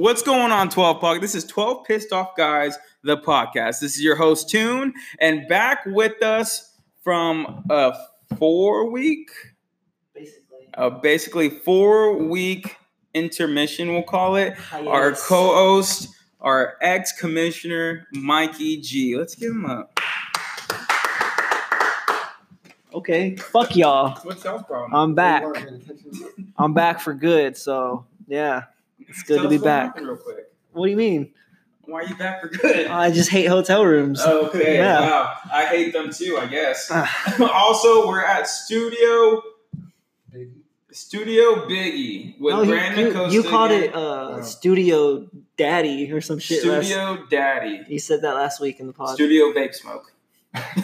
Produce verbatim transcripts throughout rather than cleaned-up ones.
What's going on, twelve Puck? This is twelve Pissed Off Guys, the podcast. This is your host, Toon, and back with us from a four-week, basically, a basically four-week intermission, we'll call it. Yes. Our co-host, our ex-commissioner, Mikey G. Let's give him a... Okay, fuck y'all. What's your problem? I'm back. I'm back for good, so yeah. It's good so to be back. Real quick. What do you mean? Why are you back for good? Uh, I just hate hotel rooms. Okay, yeah. Wow. I hate them too, I guess. Also, we're at Studio Biggie. Studio Biggie with no, Brandon. You, you, you called it uh, wow. Studio Daddy or some shit. Studio last, Daddy. You said that last week in the pod. Studio Vape Smoke.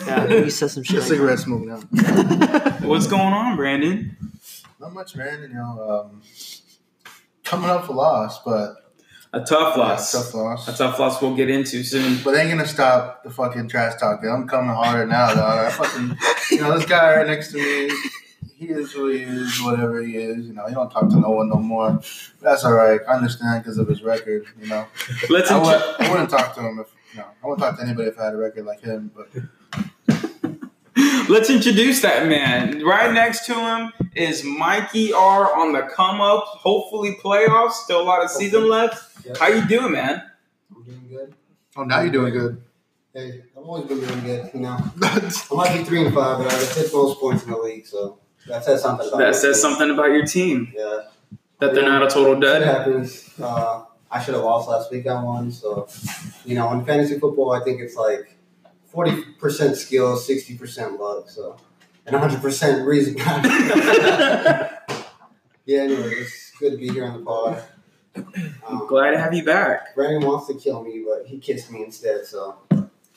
Yeah, you said some shit. Like cigarette smoke now. What's going on, Brandon? Not much, man. You know. Um, Coming up a loss, but a tough loss. Yeah, a tough loss. A tough loss we'll get into soon. But they ain't gonna stop the fucking trash talking. I'm coming harder now, dog. I fucking, you know, this guy right next to me, he is who he is, whatever he is. You know, he don't talk to no one no more. But that's all right. I understand because of his record. You know, Let's I, would, I wouldn't talk to him if you know. I wouldn't talk to anybody if I had a record like him. But let's introduce that man. Right next to him is Mikey R on the come up. Hopefully playoffs. Still a lot of hopefully. season left. Yep. How you doing, man? I'm doing good. Oh, now you're doing good. Hey, I've always been doing good. You know, I might be three and five, but I hit most points in the league, so that says something. About that says team. something about your team. Yeah, that they're yeah. not a total dud. It happens. Uh, I should have lost last week. I won, so you know, in fantasy football, I think it's like forty percent skill, sixty percent luck, so, and one hundred percent reason. Yeah, anyway, it's good to be here on the pod. Um, Glad to have you back. Brandon wants to kill me, but he kissed me instead, so.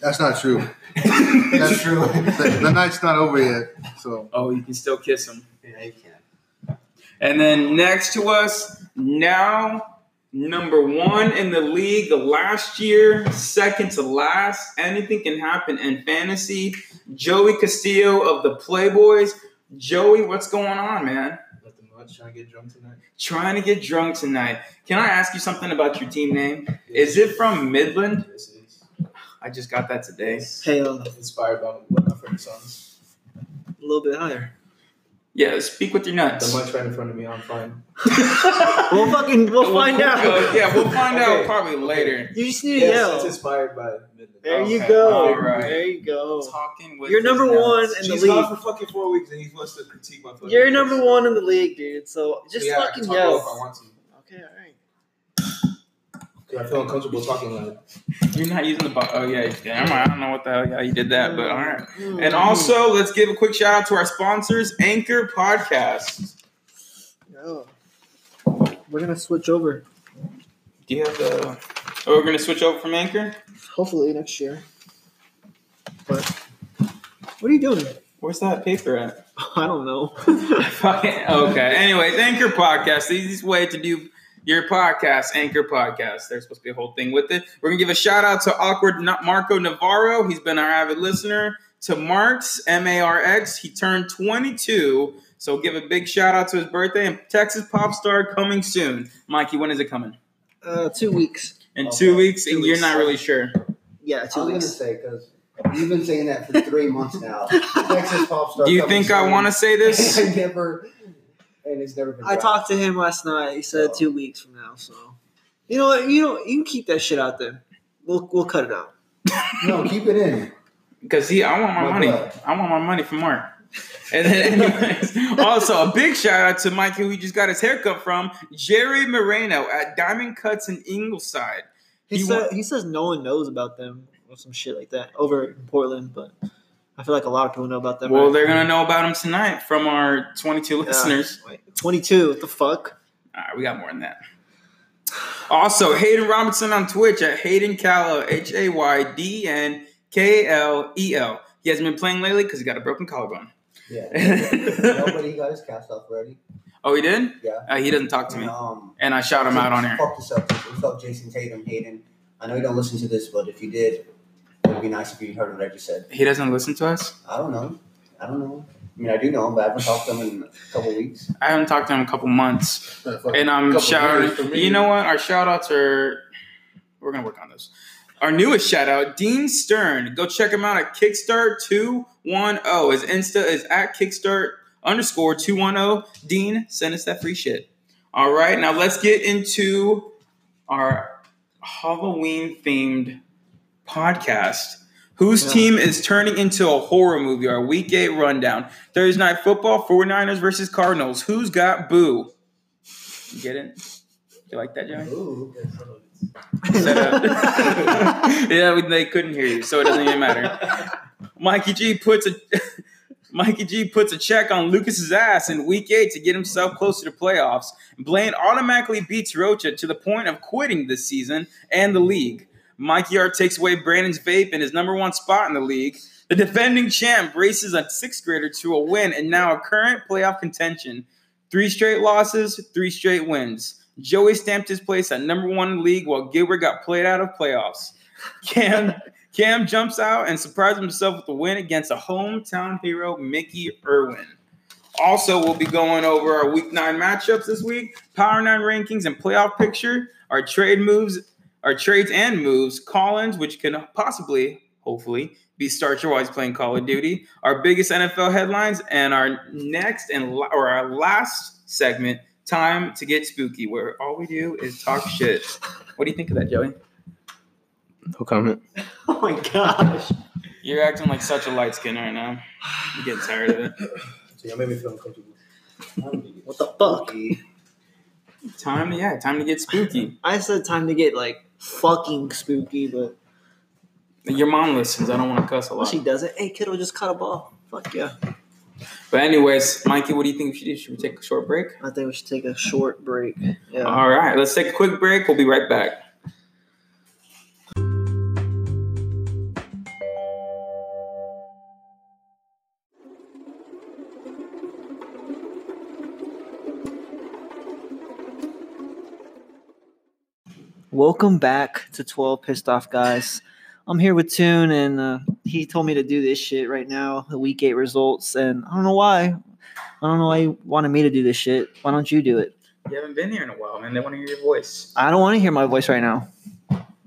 That's not true. That's true. the, the night's not over yet, so. Oh, you can still kiss him. Yeah, you can. And then next to us, now... number one in the league last year, second to last. Anything can happen in fantasy. Joey Castillo of the Playboyz. Joey, what's going on, man? Nothing much. Trying to get drunk tonight. Trying to get drunk tonight. Can I ask you something about your team name? Yes. Is it from Midland? Yes, it is. I just got that today. Hell. Inspired by one of my favorite songs. A little bit higher. Yeah, speak with your nuts. The mic right in front of me. I'm fine. we'll fucking we'll find we'll, out. Uh, yeah, we'll find okay. out probably later. You just need to yes, yell. It's inspired by Midland. There okay. you go. All right. There you go. Talking with You're number one nuts. in the She's league. She's gone for fucking four weeks, and he wants to critique my foot. You're number one in the league, dude. So just yeah, fucking yell. I can talk about if I want to. Okay, all right. I feel uncomfortable talking loud. You're not using the bottle. Oh, yeah. yeah I don't know what the hell you did that, but all right. And also, let's give a quick shout-out to our sponsors, Anchor Podcast. Oh. We're going to switch over. Do you have the – oh, we're going to switch over from Anchor? Hopefully next year. But what are you doing? Where's that paper at? I don't know. Okay. Anyways, Anchor Podcast, the easiest way to do – your podcast, Anchor Podcast. There's supposed to be a whole thing with it. We're going to give a shout-out to awkward Marco Navarro. He's been our avid listener. To Marks, M A R X. He turned twenty-two, so give a big shout-out to his birthday. And Texas Pop Star coming soon. Mikey, when is it coming? Uh, two weeks. In okay. two weeks? Two and weeks. You're not really sure? Yeah, two I was weeks. I was going to say, because... you've been saying that for three months now. Texas Pop Star. Do you think soon. I want to say this? I never... And it's never been I talked to him last night. He said oh. two weeks from now. So, you know what? You know, you can keep that shit out there. We'll we'll cut it out. No, keep it in. Because he, I want my Look money. Up. I want my money from Mark. And then, anyways, also a big shout out to Mikey, who he just got his haircut from Jerry Moreno at Diamond Cuts in Ingleside. He, he, said, wa- he says no one knows about them or some shit like that over in Portland, but. I feel like a lot of people know about them. Well, right? They're going to know about them tonight from our twenty-two yeah. listeners. Wait, twenty-two? What the fuck? All right, we got more than that. Also, Hayden Robinson on Twitch at Hayden Kallo, H A Y D N K L E L. He hasn't been playing lately because he got a broken collarbone. Yeah. Nobody got his cast off already. Oh, he did? Yeah. Uh, he doesn't talk to and, me. Um, and I shout him out on air. Fuck this up. What's up, Jason Tatum, Hayden? I know you don't listen to this, but if you did... it'd be nice if you heard what I just said. He doesn't listen to us? I don't know. I don't know. I mean, I do know him, but I haven't talked to him in a couple weeks. I haven't talked to him in a couple months. And I'm um, shouting. You know what? Our shout-outs are – we're going to work on this. Our newest shout-out, Dean Stern. Go check him out at Kickstart two ten. His Insta is at Kickstart underscore two ten. Dean, send us that free shit. All right. Now let's get into our Halloween-themed podcast. Whose yeah. team is turning into a horror movie? Our week eight rundown. Thursday night football, 49ers versus Cardinals. Who's got boo? You get it? You like that, Johnny? Ooh. Yeah, they couldn't hear you, so it doesn't even matter. Mikey G puts a Mikey G puts a check on Lucas's ass in week eight to get himself closer to playoffs. Blaine automatically beats Rocha to the point of quitting this season and the league. Mikey R takes away Brandon's vape and his number one spot in the league. The defending champ races a sixth grader to a win and now a current playoff contention. Three straight losses, three straight wins. Joey stamped his place at number one in the league while Gilbert got played out of playoffs. Cam, Cam jumps out and surprises himself with a win against a hometown hero, Mickey Irwin. Also, we'll be going over our week nine matchups this week, power nine rankings and playoff picture, our trade moves, Our trades and moves, Collins, which can possibly, hopefully, be Starcher while he's playing Call of Duty, our biggest N F L headlines, and our next and la- or our last segment, Time to Get Spooky, where all we do is talk shit. What do you think of that, Joey? No comment. Oh, my gosh. You're acting like such a light skin right now. I'm getting tired of it. So y'all made me feel uncomfortable. What the fuck? Time, yeah, time to get spooky. I said time to get, like, fucking spooky, but your mom listens. I don't want to cuss a lot. She doesn't. Hey, kiddo, just cut a ball. Fuck yeah. But anyways, Mikey, what do you think we should do? Should we take a short break? I think we should take a short break. Yeah. All right, let's take a quick break. We'll be right back. Welcome back to twelve Pissed Off Guys. I'm here with Toon, and uh, he told me to do this shit right now, the week eight results, and I don't know why. I don't know why he wanted me to do this shit. Why don't you do it? You haven't been here in a while, man. They want to hear your voice. I don't want to hear my voice right now.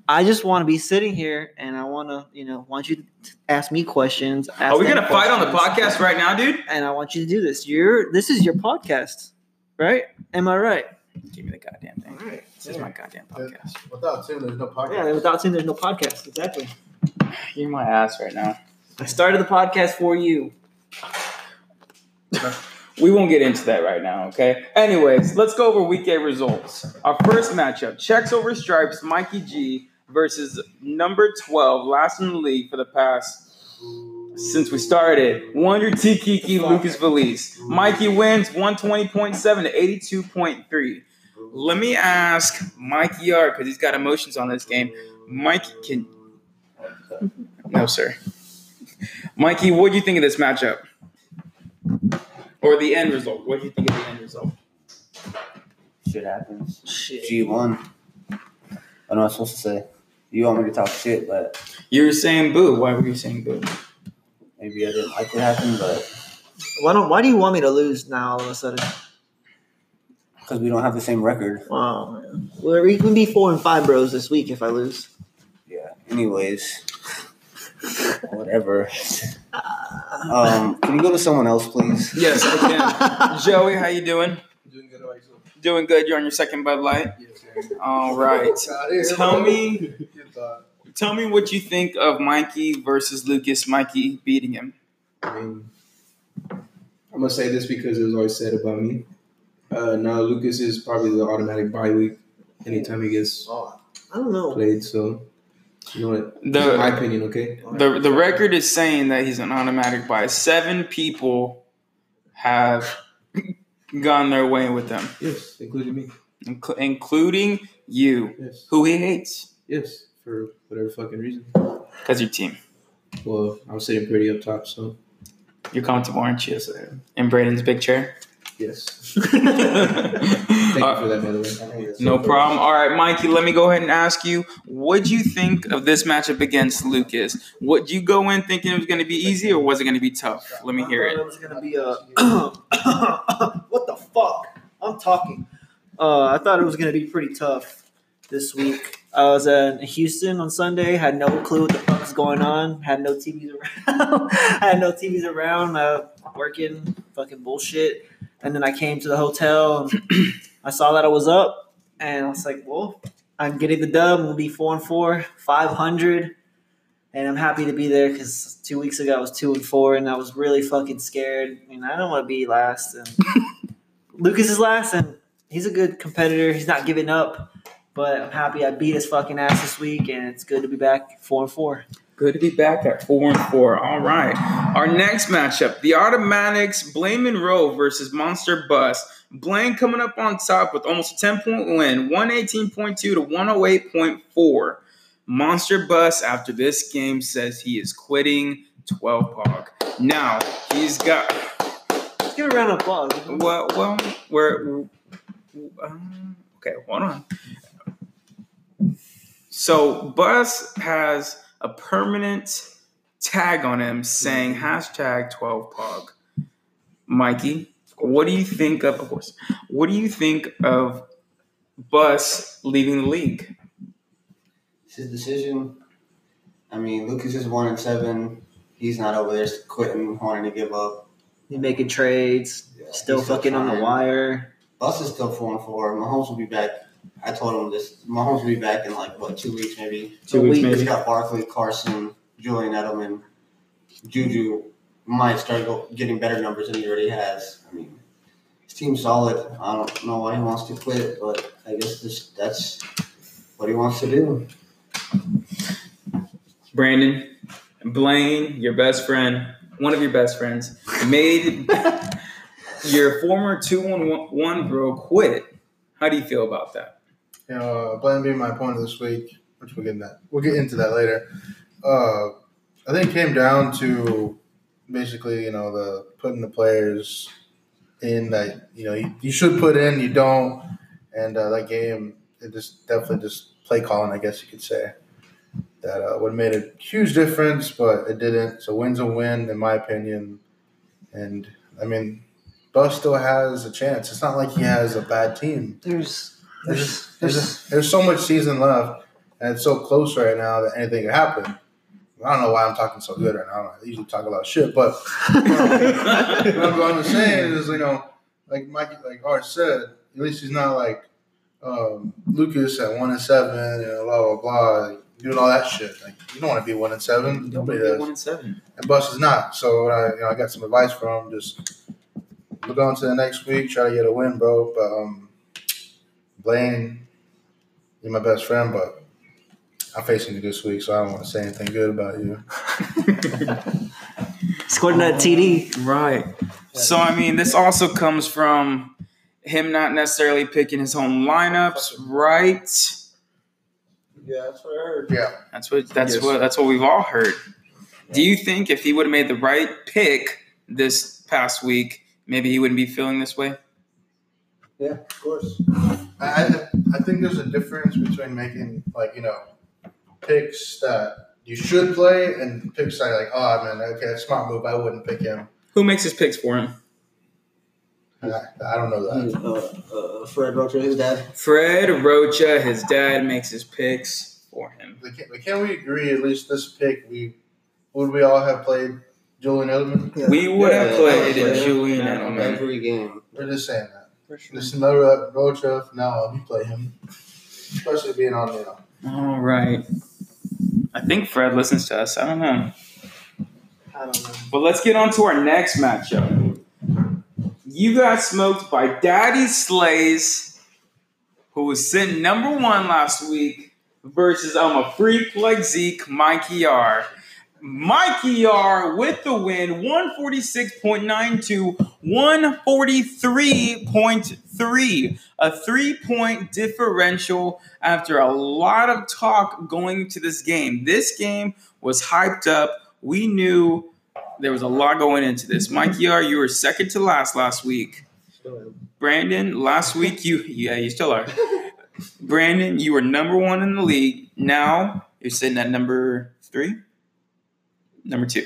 I just want to be sitting here, and I want to, you know, want you to ask me questions. Ask Are we going to fight on the podcast right now, dude? And I want you to do this. You're, this is your podcast, right? Am I right? Give me the goddamn thing. All right. This yeah. is my goddamn podcast. Without Tim, there's no podcast. Yeah, without Tim, there's no podcast. Exactly. You're my ass right now. I started the podcast for you. We won't get into that right now, okay? Anyways, let's go over week eight results. Our first matchup, Checks Over Stripes, Mikey G versus number twelve, last in the league for the past since we started, Wonder T Kiki Lucas Belise. Mikey wins one twenty point seven to eighty-two point three. Let me ask Mikey R, because he's got emotions on this game. Mikey, can no sir. Mikey, what do you think of this matchup, or the end result? What do you think of the end result? Shit happens. Shit. G won. I know what I'm supposed to say. You want me to talk shit, but you were saying boo. Why were you saying boo? Maybe I didn't like what happened, but why don't? Why do you want me to lose now all of a sudden? Because we don't have the same record. Wow. Man. Well, we can be four and five bros this week if I lose. Yeah. Anyways. Whatever. Um, can you go to someone else, please? Yes, I can. Joey, how you doing? Doing good. How you doing? Doing good. You're on your second Bud Light? Yes, sir. All right. Tell me, tell me what you think of Mikey versus Lucas, Mikey beating him. I mean, I'm going to say this because it was always said about me. Uh, now Lucas is probably the automatic bye week anytime he gets I don't know. played. So, you know what? The, my opinion, okay? The the record is saying that he's an automatic bye. Seven people have gone their way with them. Yes, including me. Incl- including you, yes. Who he hates. Yes, for whatever fucking reason. Because your team. Well, I'm sitting pretty up top, so. You're comfortable, aren't you? Yes, I am. In Braden's big chair? Yes. Thank uh, you for that, by the way. I think that's no so problem. Cool. All right, Mikey, let me go ahead and ask you, what do you think of this matchup against Lucas? What do you go in thinking it was going to be easy, or was it going to be tough? Let me hear it. It was going to be a what the fuck? I'm talking. Uh, I thought it was going to be pretty tough this week. I was in Houston on Sunday, had no clue what the fuck was going on, had no T Vs around, had no T Vs around, uh, working, fucking bullshit. And then I came to the hotel, and I saw that I was up, and I was like, well, I'm getting the dub, we'll be four and four, five hundred, and I'm happy to be there because two weeks ago I was two and four, and I was really fucking scared, and I don't want to be last. And Lucas is last, and he's a good competitor, he's not giving up. But I'm happy I beat his fucking ass this week, and it's good to be back four and four. Good to be back at four and four. All right. Our next matchup, the Automatics, Blaine Monroe versus Monster Bus. Blaine coming up on top with almost a ten-point win, one eighteen point two to one oh eight point four. Monster Bus, after this game, says he is quitting twelve P O G. Now, he's got – let's give it a round of applause. Well, well we're um, – okay, hold on. So Bus has a permanent tag on him saying hashtag twelve P O G. Mikey, what do you think of, of course, what do you think of Bus leaving the league? It's his decision. I mean, Lucas is one and seven. He's not over there quitting, wanting to give up. He's making trades, yeah, still fucking on the wire. Bus is still four and four. Mahomes will be back. I told him this. Mahomes will be back in like, what, two weeks maybe? Two weeks maybe. He's got Barkley, Carson, Julian Edelman, Juju. Might start go- getting better numbers than he already has. I mean, his team's solid. I don't know why he wants to quit, but I guess this, that's what he wants to do. Brandon, Blaine, your best friend, one of your best friends, made your former two and one bro quit. How do you feel about that? You know, uh, Blaine being my opponent this week, which we'll get, in that, we'll get into that later, uh, I think it came down to basically, you know, the putting the players in that, you know, you, you should put in, you don't. And uh, that game, it just definitely just play calling, I guess you could say. That uh, would have made a huge difference, but it didn't. So win's a win, in my opinion. And, I mean – Bus still has a chance. It's not like he has a bad team. There's there's there's, there's, there's so much season left, and it's so close right now that anything could happen. I don't know why I'm talking so good right now. I usually talk a lot of shit, but you know, what I'm saying is, you know, like Mikey, like Art said, at least he's not like um, Lucas at one and seven and blah blah blah, like, doing all that shit. Like you don't want to be one and seven. Nobody does. One and seven. And Bus is not. So uh, you know, I got some advice from him. Just. We're going to the next week, try to get a win, bro. But um, Blaine, you're my best friend, but I'm facing you this week, so I don't want to say anything good about you. Scored that T D. Right. So, I mean, this also comes from him not necessarily picking his own lineups, right? Yeah, that's what I heard. Yeah. That's what, that's yes. what, that's what we've all heard. Yeah. Do you think if he would have made the right pick this past week, maybe he wouldn't be feeling this way? Yeah, of course. I I think there's a difference between making, like, you know, picks that you should play and picks that you're like, oh, man, okay, smart move. I wouldn't pick him. Who makes his picks for him? I, I don't know that. Uh, uh, Fred Rocha, his dad. Fred Rocha, his dad, makes his picks for him. But can, but can we agree, at least this pick, we would we all have played – Julian Edelman? Yeah. We would yeah, have played in Julian Edelman. Every game. We're just saying that. For sure. There's another road trip. Now we play him. Especially being on the All right. I think Fred listens to us. I don't know. I don't know. But let's get on to our next matchup. You got smoked by Daddy Slays, who was sent number one last week, versus I'm a freak like Zeke, Mikey R. Mikey R with the win, one forty-six point nine to one forty-three point three. A three-point differential after a lot of talk going into this game. This game was hyped up. We knew there was a lot going into this. Mikey R, you were second to last last week. Still am. Brandon, last week you yeah you still are. Brandon, you were number one in the league. Now you're sitting at number three, number two.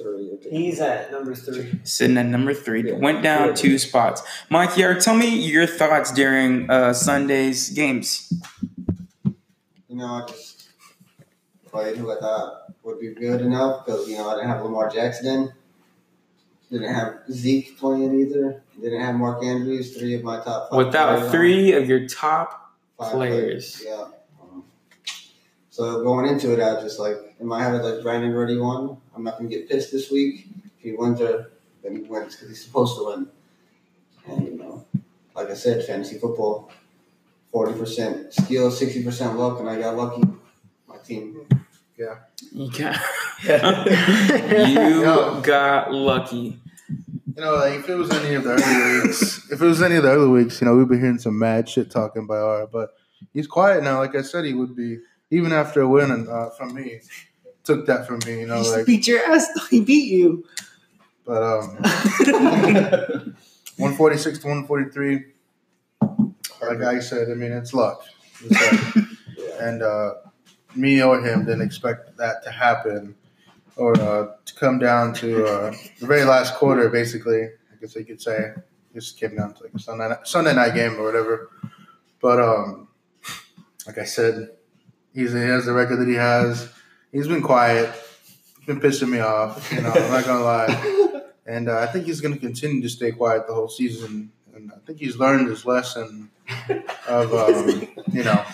Three, He's at number three. Sitting at number three. Yeah. Went down yeah. two spots. Mikey R, tell me your thoughts during uh, Sunday's games. You know, I just played who I thought would be good enough because, you know, I didn't have Lamar Jackson. Didn't have Zeke playing either. Didn't have Mark Andrews, three of my top five Without players. three of your top five players. players. Yeah. Um, so going into it, I was just like, in my head, I was like, Brandon already won. I'm not going to get pissed this week. If he wins, or, then he wins because he's supposed to win. And, you know, like I said, fantasy football, forty percent skill, sixty percent luck, and I got lucky. My team. Yeah. You got, you no. got lucky. You know, like, if it was any of the other weeks, if it was any of the other weeks, you know, we'd be hearing some mad shit talking by R. But he's quiet now. Like I said, he would be, even after a win and, uh, from me. Took that from me, you know. He like, beat your ass. He beat you. But um, one forty six to one forty three. Like I said, I mean, it's luck. It's luck. And uh, me or him didn't expect that to happen, or uh, to come down to uh, the very last quarter, basically. I guess you could say just came down to like a Sunday night, Sunday night game or whatever. But um, like I said, he's, he has the record that he has. He's been quiet. He's been pissing me off. You know, I'm not gonna lie. And uh, I think he's gonna continue to stay quiet the whole season. And I think he's learned his lesson of, um, you know,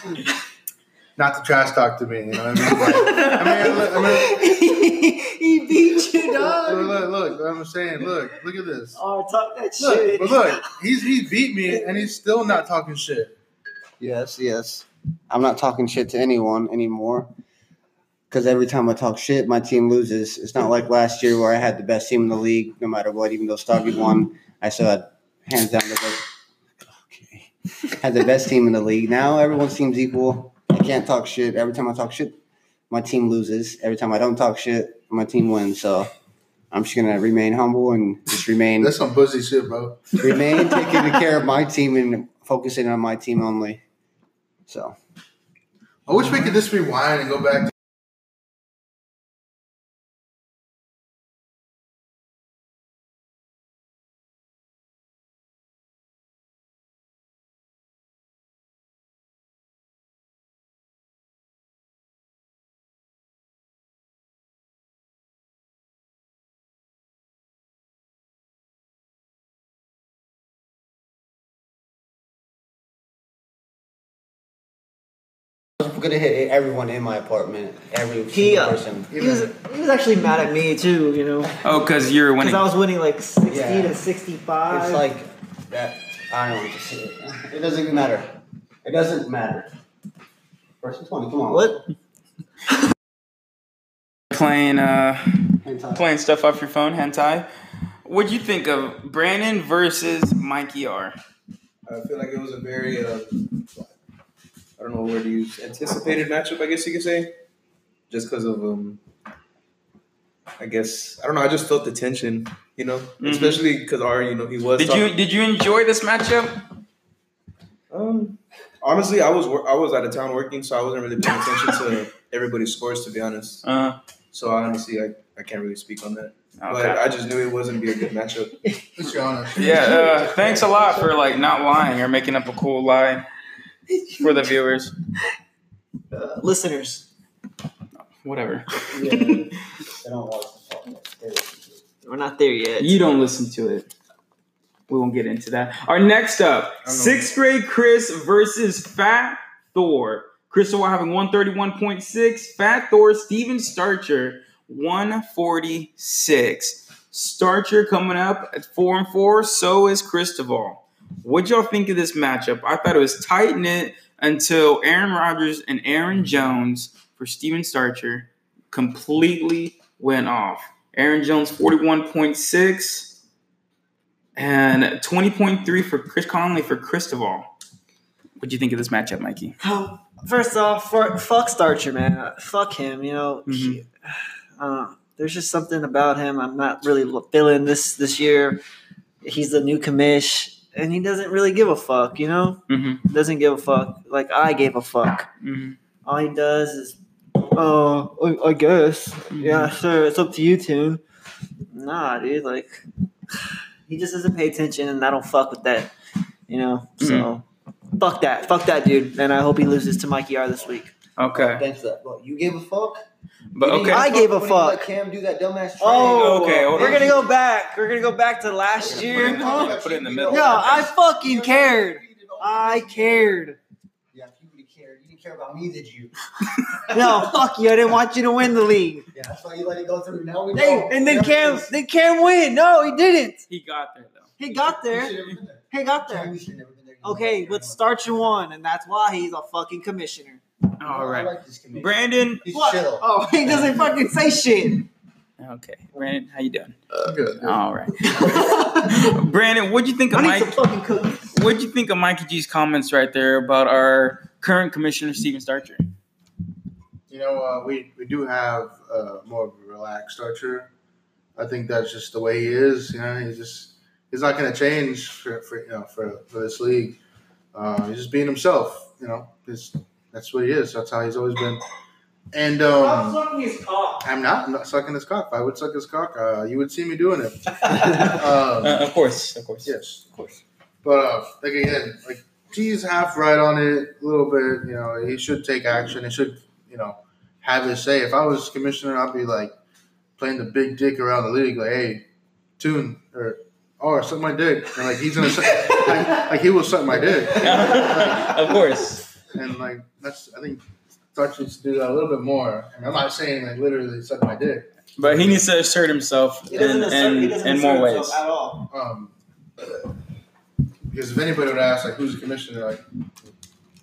not to trash talk to me. You know what I mean? Like, I mean, look, I mean he, he beat you, dog. Look, look, look, I'm saying, look, look at this. Oh, talk that look, shit. But look, he's he beat me, and he's still not talking shit. Yes, yes. I'm not talking shit to anyone anymore. Because every time I talk shit, my team loses. It's not like last year where I had the best team in the league, no matter what. Even though Starkey won, I still had hands down the best. Okay, had the best team in the league. Now everyone seems equal. I can't talk shit. Every time I talk shit, my team loses. Every time I don't talk shit, my team wins. So I'm just gonna remain humble and just remain. That's some pussy shit, bro. Remain taking care of my team and focusing on my team only. So I wish we could just rewind and go back to. Could have hit everyone in my apartment. Every he, uh, person. He was, he was actually mad at me too, you know. Oh, because you were winning. Because I was winning like sixty yeah. to sixty-five. It's like that. I don't want to see it. It doesn't matter. It doesn't matter. First and twenty. Come on. What? Playing uh, playing stuff off your phone, hentai. What'd you think of Brandon versus Mikey R? I feel like it was a very. Uh, I don't know where to use anticipated matchup, I guess you could say, just because of, um, I guess, I don't know, I just felt the tension, you know, mm-hmm. especially because R, you know, he was. Did talking. you did you enjoy this matchup? Um, honestly, I was I was out of town working, so I wasn't really paying attention to everybody's scores, to be honest. Uh-huh. So honestly, I, I can't really speak on that. Okay. But I just knew it wasn't be a good matchup. It's your honor. Yeah, uh, thanks a lot for like not lying or making up a cool lie. For the viewers, uh, listeners, whatever. Yeah, they don't watch the podcast. We're not there yet. You don't listen to it. We won't get into that. Our next up, sixth grade Chris versus Fat Thor. Cristoval having one thirty-one point six. Fat Thor, Stephen Starcher, one forty-six. Starcher coming up at four and four. So is Cristoval. What y'all think of this matchup? I thought it was tight knit until Aaron Rodgers and Aaron Jones for Stephen Starcher completely went off. Aaron Jones forty-one point six and twenty point three for Chris Conley for Cristoval. What do you think of this matchup, Mikey? Oh, first off, for, fuck Starcher, man. Fuck him. You know, mm-hmm. uh, there's just something about him I'm not really feeling this this year. he's the new commish, and he doesn't really give a fuck, you know? Mm-hmm. Doesn't give a fuck. Like, I gave a fuck. Mm-hmm. All he does is, oh, I, I guess. Mm-hmm. Yeah, sure, it's up to you, Toon. Nah, dude, like, he just doesn't pay attention, and I don't fuck with that, you know? Mm-hmm. So, fuck that. Fuck that, dude. And I hope he loses to Mikey R this week. Okay. Thanks for that. Well, you gave a fuck? But okay, I gave a fuck. Let Cam do that dumbass. Oh, okay. We're gonna go back. We're gonna go back to last year. Put it, oh. put it in the middle. No, I fucking cared. I cared. Yeah, you really cared. You didn't care about me, did you? No, fuck you. I didn't want you to win the league. Yeah, that's why you let it go through. Now we know. And then Cam, then Cam win. No, he didn't. He got there though. He got there. He got there. Okay, but Starcher won, and that's why he's a fucking commissioner. All right, like Brandon. He's what? Chill. Oh, he doesn't fucking say shit. Okay, Brandon, how you doing? Uh, good. Man. All right, Brandon, what'd you think of Mike? What'd you think of Mikey G's comments right there about our current commissioner, Stephen Starcher? You know, uh, we we do have uh, more of a relaxed Starcher. I think that's just the way he is. You know, he's just he's not going to change for, for you know for for this league. Uh, he's just being himself. You know, just. That's what he is. That's how he's always been. And um, I'm sucking his cock. I'm not, I'm not sucking his cock. If I would suck his cock, uh, you would see me doing it. um, uh, of course, of course, yes, of course. But uh, like again, like he's half right on it a little bit. You know, he should take action. He should, you know, have his say. If I was commissioner, I'd be like playing the big dick around the league, like, hey, Toon or. Oh, suck my dick. And like he's gonna, suck, like, like he will suck my dick. You know? Like, of course. And like that's, I think Starcher needs to do that a little bit more. And I'm not saying like literally suck my dick, but he needs to assert himself in, assert, in, in more ways. At all. Um, because if anybody would ask like who's the commissioner, like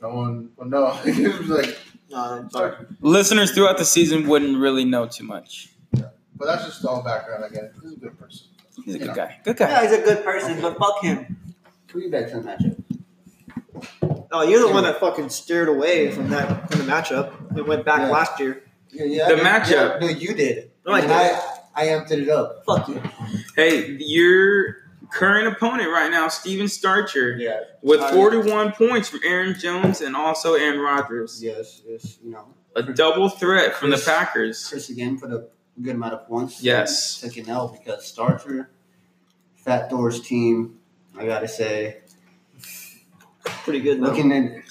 no one would know. It was like no, Starcher. Listeners throughout the season wouldn't really know too much. Yeah. But that's just all background. I get it. He's a good person. He's a good know. guy. Good guy. Yeah, he's a good person, okay. But fuck him. Can we bet some matchup? Oh, you're the one that fucking steered away from that from the matchup. It went back yeah. last year. Yeah, yeah, the I mean, matchup. Yeah, no, you did. No, I did. I, I amped it up. Fuck you. Hey, your current opponent right now, Stephen Starcher, yeah. with uh, forty-one yeah. points from Aaron Jones and also Aaron Rodgers. Yes, yes, you know. A double threat from Chris, the Packers. Chris again put a good amount of points. Yes. Took an L because Starcher, Fat Doors team, I got to say. Pretty good. Though. Looking at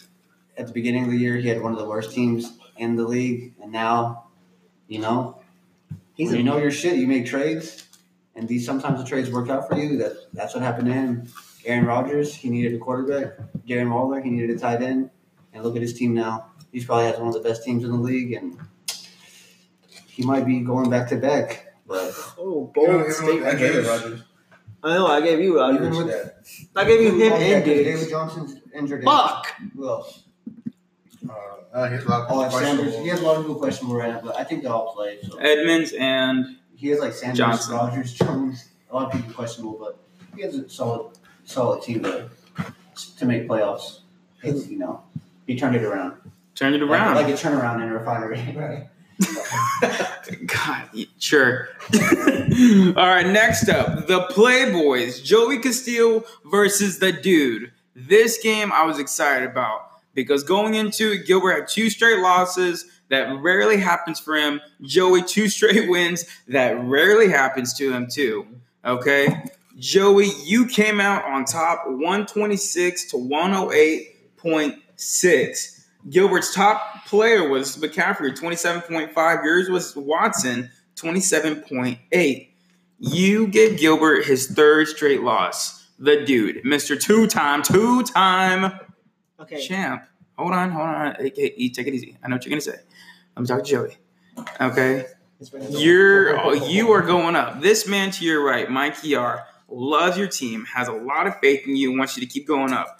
at the beginning of the year, he had one of the worst teams in the league, and now, you know, he's you know your shit. You make trades, and these sometimes the trades work out for you. That that's what happened to him. Aaron Rodgers, he needed a quarterback. Darren Waller, he needed a tight end. And look at his team now. He probably has one of the best teams in the league, and he might be going back to back. But oh, bold statement. I know, I gave you Rodgers. With, I gave you him and Diggs. David Johnson's injured. Fuck! Who else? Uh, uh, he has a lot of questionable. He has a lot of people questionable right now, but I think they all play. So. Edmonds and he has like Sanders, Johnson. Rodgers, Jones. A lot of people questionable, but he has a solid, solid team to, to make playoffs. It's, you know, he turned it around. Turned it around. Like, like a turnaround in a refinery. Right. God, sure. All right, next up, the Playboyz, Joey Castillo versus the Dude. This game I was excited about because going into it, Gilbert had two straight losses. That rarely happens for him. Joey, two straight wins. That rarely happens to him too. Okay? Joey, you came out on top one twenty-six to one oh eight point six. Gilbert's top player was McCaffrey, twenty-seven point five. Yours was Watson, twenty-seven point eight. You gave Gilbert his third straight loss. The Dude, Mister Two-Time, two-time okay. champ. Hold on, hold on. Hey, hey, take it easy. I know what you're going to say. Let me talk to Joey. Okay? You're, you are going up. This man to your right, Mikey R, loves your team, has a lot of faith in you, and wants you to keep going up,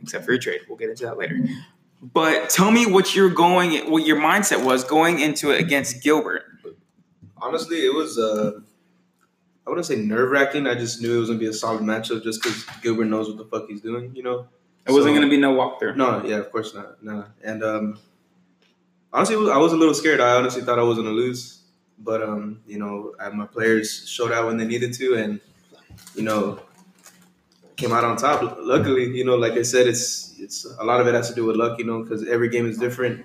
except for your trade. We'll get into that later. But tell me what you're going, what your mindset was going into it against Gilbert. Honestly, it was, uh, I wouldn't say nerve wracking. I just knew it was going to be a solid matchup just because Gilbert knows what the fuck he's doing, you know? It so, wasn't going to be no walkthrough. No, yeah, of course not. No. Nah. And um, honestly, I was a little scared. I honestly thought I was going to lose. But, um, you know, my players showed out when they needed to. And, you know, came out on top. Luckily, you know, like I said, it's it's a lot of it has to do with luck, you know, because every game is different.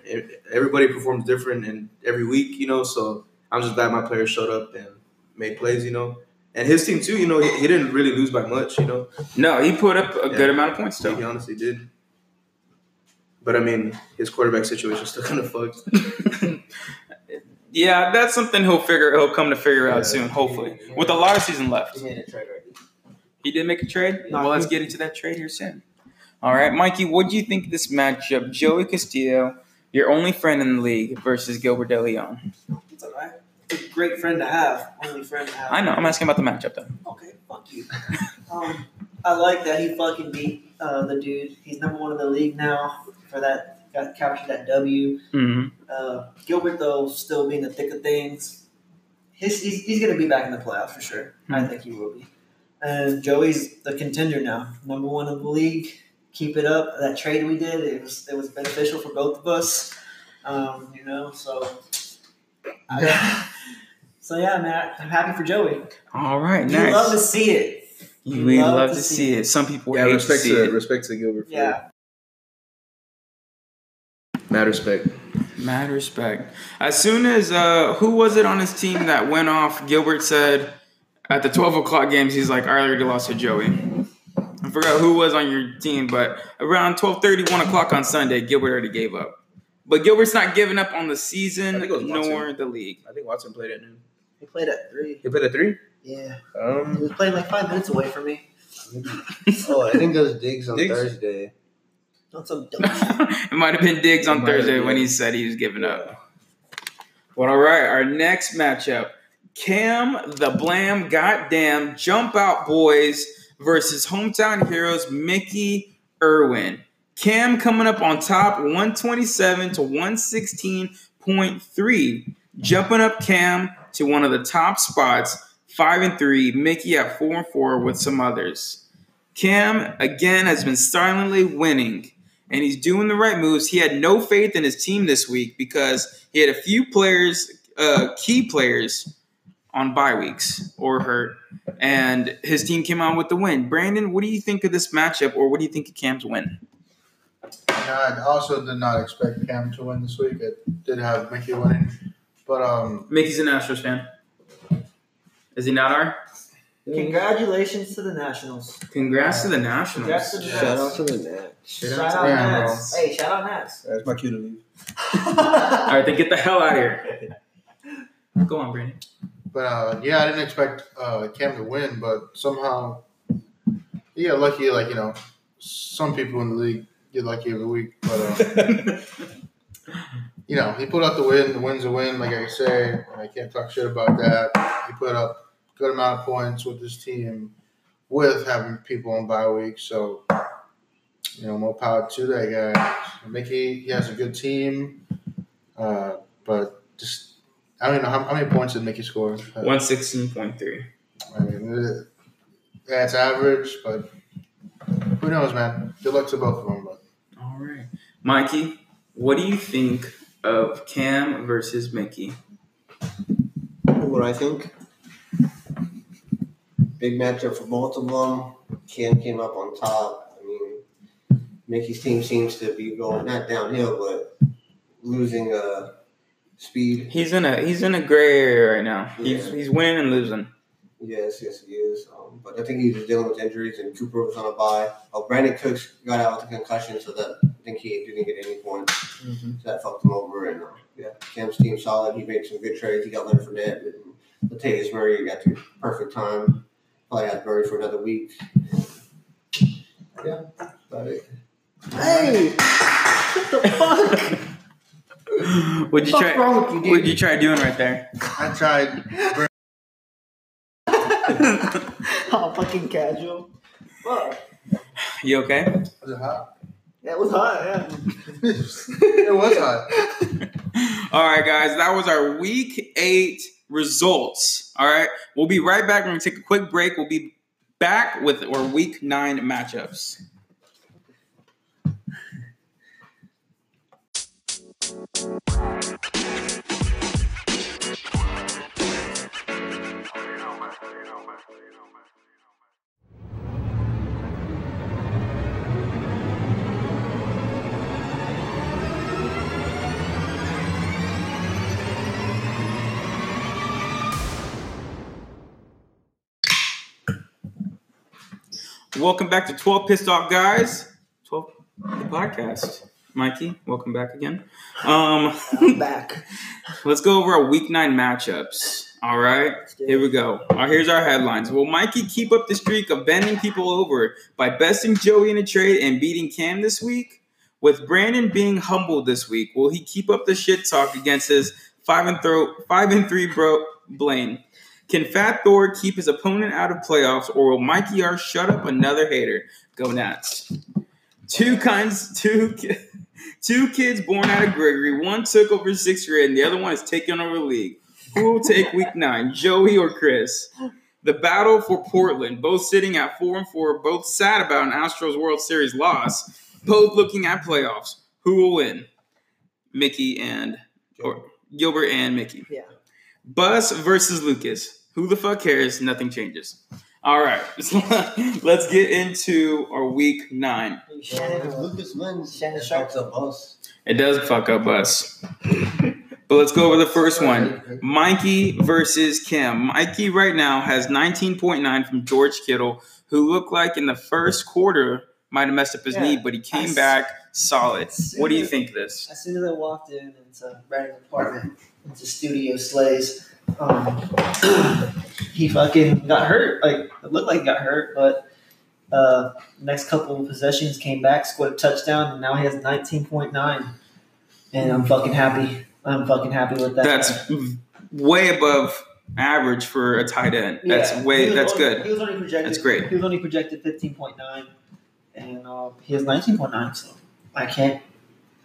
Everybody performs different and every week, you know, so I'm just glad my players showed up and made plays, you know. And his team, too, you know, he, he didn't really lose by much, you know. No, he put up a yeah, good amount of points, though. He honestly did. But, I mean, his quarterback situation is still kind of fucked. Yeah, that's something he'll figure. He'll come to figure out yeah, soon, hopefully. He, he With a lot of season left. He made a trade already. He did make a trade? Yeah. Well, let's get into that trade here soon. All right, Mikey, what do you think of this matchup? Joey Castillo, your only friend in the league, versus Gilbert De Leon. It's all right. It's a great friend to have. Only friend to have. I know. I'm asking about the matchup, though. Okay, fuck you. um, I like that he fucking beat uh, the dude. He's number one in the league now for that. Got captured that W. Mm-hmm. Uh, Gilbert, though, still being the thick of things. His, he's he's going to be back in the playoffs for sure. Mm-hmm. I think he will be. And Joey's the contender now, number one in the league. Keep it up. That trade we did, it was it was beneficial for both of us. Um, you know, so I, so yeah, man, I'm happy for Joey. All right, you nice. You love to see it. You we love, love to see, see it. it. Some people yeah, hate respect to see to, it. Respect to Gilbert. For yeah. It. Mad respect. Mad respect. As soon as, uh, who was it on his team that went off? Gilbert said at the twelve o'clock games, he's like, I already lost to Joey. I forgot who was on your team, but around twelve thirty, one o'clock on Sunday, Gilbert already gave up. But Gilbert's not giving up on the season nor the league. I think Watson played at noon. He played at three. He played at three? Yeah. Um, he was playing like five minutes away from me. Oh, I think those Diggs on Diggs? Thursday. Not some dumb shit. It might have been Diggs on Thursday when he said he was giving up. Well, all right. Our next matchup. Cam the Blam Goddamn Jump Out Boys versus Hometown Heroes Mickey Irwin. Cam coming up on top one twenty-seven to one sixteen point three. Jumping up Cam to one of the top spots, five and three. Mickey at four and four with some others. Cam, again, has been silently winning. And he's doing the right moves. He had no faith in his team this week because he had a few players, uh, key players, on bye weeks or hurt. And his team came out with the win. Brandon, what do you think of this matchup, or what do you think of Cam's win? I also did not expect Cam to win this week. I did have Mickey winning. But um, Mickey's an Astros fan. Is he not our? Congratulations to the Nationals. Congrats yeah. to the Nationals. Congrats to the Shout Nats. out to the Nats. Shout, shout out to the Nats. Hey, shout out Nats. That's my cue to leave. All right, then get the hell out of here. Go on, Brandon. But, uh, yeah, I didn't expect uh, Cam to win, but somehow he got lucky. Like, you know, some people in the league get lucky every week. But, uh, you know, he pulled out the win. The win's a win, like I say. I can't talk shit about that. He put up good amount of points with this team, with having people on bye week. So, you know, more power to that guy. Mickey, he has a good team, uh, but just I don't even know how, how many points did Mickey score? One sixteen point three. I mean, that's average, but who knows, man? Good luck to both of them. But. All right, Mikey, what do you think of Cam versus Mickey? What do I think? Big matchup for both of them. Cam came up on top. I mean, Mickey's team seems to be going not downhill, but losing uh, speed. He's in a he's in a gray area right now. Yeah. He's he's winning and losing. Yes, yes, he is. Um, but I think he's just dealing with injuries, and Cooper was on a bye. Oh, Brandon Cooks got out with a concussion, so that I think he didn't get any points. Mm-hmm. So that fucked him over. And uh, yeah, Cam's team solid. He made some good trades. He got Leonard Fournette and Latavius Murray. Got to perfect time. Probably had Murray for another week. Yeah, that's about it. Hey! What the fuck? What'd you try, wrong with you, what'd you try doing right there? I tried. Oh, fucking casual. Fuck. You okay? Was it hot? Yeah, it was hot, yeah. It was hot. All right, guys. That was our week eight results. All right. We'll be right back. We're going to take a quick break. We'll be back with our week nine matchups. Welcome back to twelve Pissed Off Guys, twelve the podcast. Mikey, welcome back again. Um, I'm back. Let's go over our week nine matchups. All right, here we go. All right, here's our headlines. Will Mikey keep up the streak of bending people over by besting Joey in a trade and beating Cam this week? With Brandon being humbled this week, will he keep up the shit talk against his five and throw five and three bro Blaine? Can Fat Thor keep his opponent out of playoffs, or will Mikey R shut up another hater? Go Nats. Two kinds, two, two kids born out of Gregory. One took over sixth grade, and the other one is taking over league. Who will take week nine, Joey or Chris? The battle for Portland. Both sitting at four and four. Both sad about an Astros World Series loss. Both looking at playoffs. Who will win? Mickey and or Gilbert and Mickey. Yeah. Bus versus Lucas. Who the fuck cares? Nothing changes. All right. Let's get into our week nine. Shannon, if Lucas wins, Shannon fucks up us. It does fuck up us. But let's go over the first one. Mikey versus Cam. Mikey right now has nineteen point nine from George Kittle, who looked like in the first quarter might have messed up his yeah, knee, but he came I back s- solid. What do you think of this? As soon as I walked in into Brandon's apartment, into Studio Slays, um, he fucking got hurt. Like, it looked like he got hurt, but uh, next couple of possessions came back, scored a touchdown, and now he has nineteen point nine. And I'm fucking happy. I'm fucking happy with that. That's way above average for a tight end. That's yeah, way. That's only, good. He was only projected. That's great. He was only projected fifteen point nine, and uh, he has nineteen point nine. So I can't.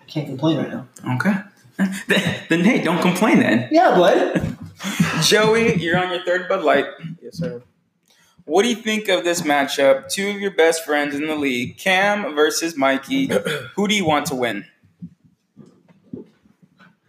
I can't complain right now. Okay. Then, then hey, don't complain then. Yeah, bud. Joey, you're on your third Bud Light. Yes, sir. What do you think of this matchup? Two of your best friends in the league, Cam versus Mikey. Who do you want to win? You're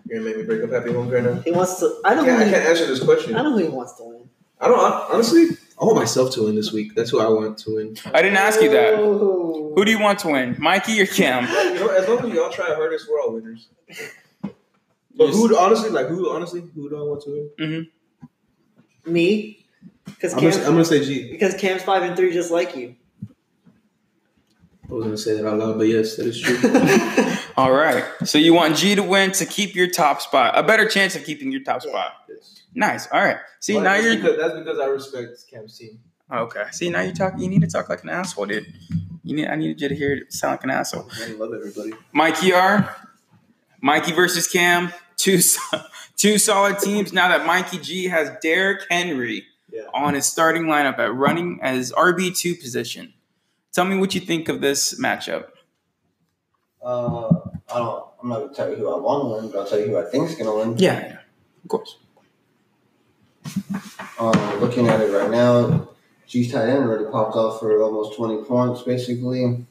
gonna make me break up happy home right now. He wants to. I don't. Yeah, really, I can't answer this question. I don't think he wants to win. I don't. I, honestly, I want myself to win this week. That's who I want to win. I didn't ask you that. Oh. Who do you want to win, Mikey or Cam? You know, as long as y'all try hardest, we're all winners. But who honestly, like who honestly, who do I want to win? Mm-hmm. Me, because I'm, I'm gonna say G. Because Cam's five and three, just like you. I was gonna say that out loud, but yes, that is true. All right. So you want G to win to keep your top spot, a better chance of keeping your top yeah. spot. Yes. Nice. All right. See well, now that's you're. Because, that's because I respect Cam's team. Okay. See now you talk. You need to talk like an asshole, dude. You need. I needed you to hear it sound like an asshole. I love everybody. Mikey R, Mikey versus Cam. Two, two solid teams. Now that Mikey G has Derrick Henry yeah. on his starting lineup at running at his R B two position. Tell me what you think of this matchup. Uh, I don't. I'm not gonna tell you who I want to win, but I'll tell you who I think is gonna win. Yeah, yeah, of course. Um, looking at it right now, G's tight end already popped off for almost twenty points, basically.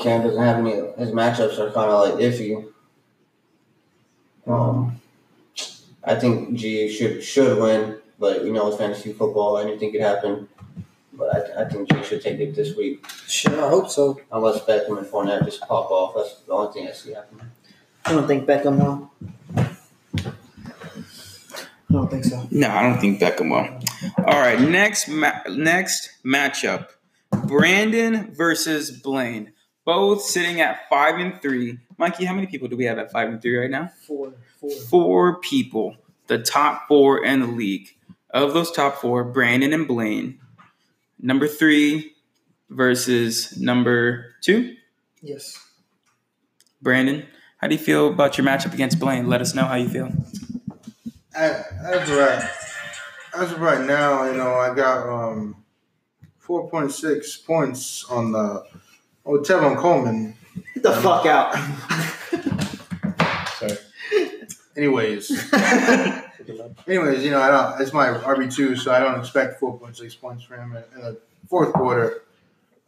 Cam doesn't have any. His matchups are kind of like iffy. Um, I think G should should win, but you know it's fantasy football; anything could happen. But I, I think G should take it this week. Sure, I hope so. Unless Beckham and Fournette just pop off. That's the only thing I see happening. I don't think Beckham will. I don't think so. No, I don't think Beckham will. All right, next ma- next matchup. Brandon versus Blaine. Both sitting at five and three. Mikey, how many people do we have at five and three right now? Four. Four, four people. The top four in the league. Of those top four, Brandon and Blaine. Number three versus number two? Yes. Brandon, how do you feel about your matchup against Blaine? Let us know how you feel. I, as right, as right now, you know, I got um, four point six points on the oh, Tevin Coleman. Get the um, fuck out. Sorry. Anyways. Anyways, you know, I don't, it's my R B two, so I don't expect four point six points for him in the fourth quarter.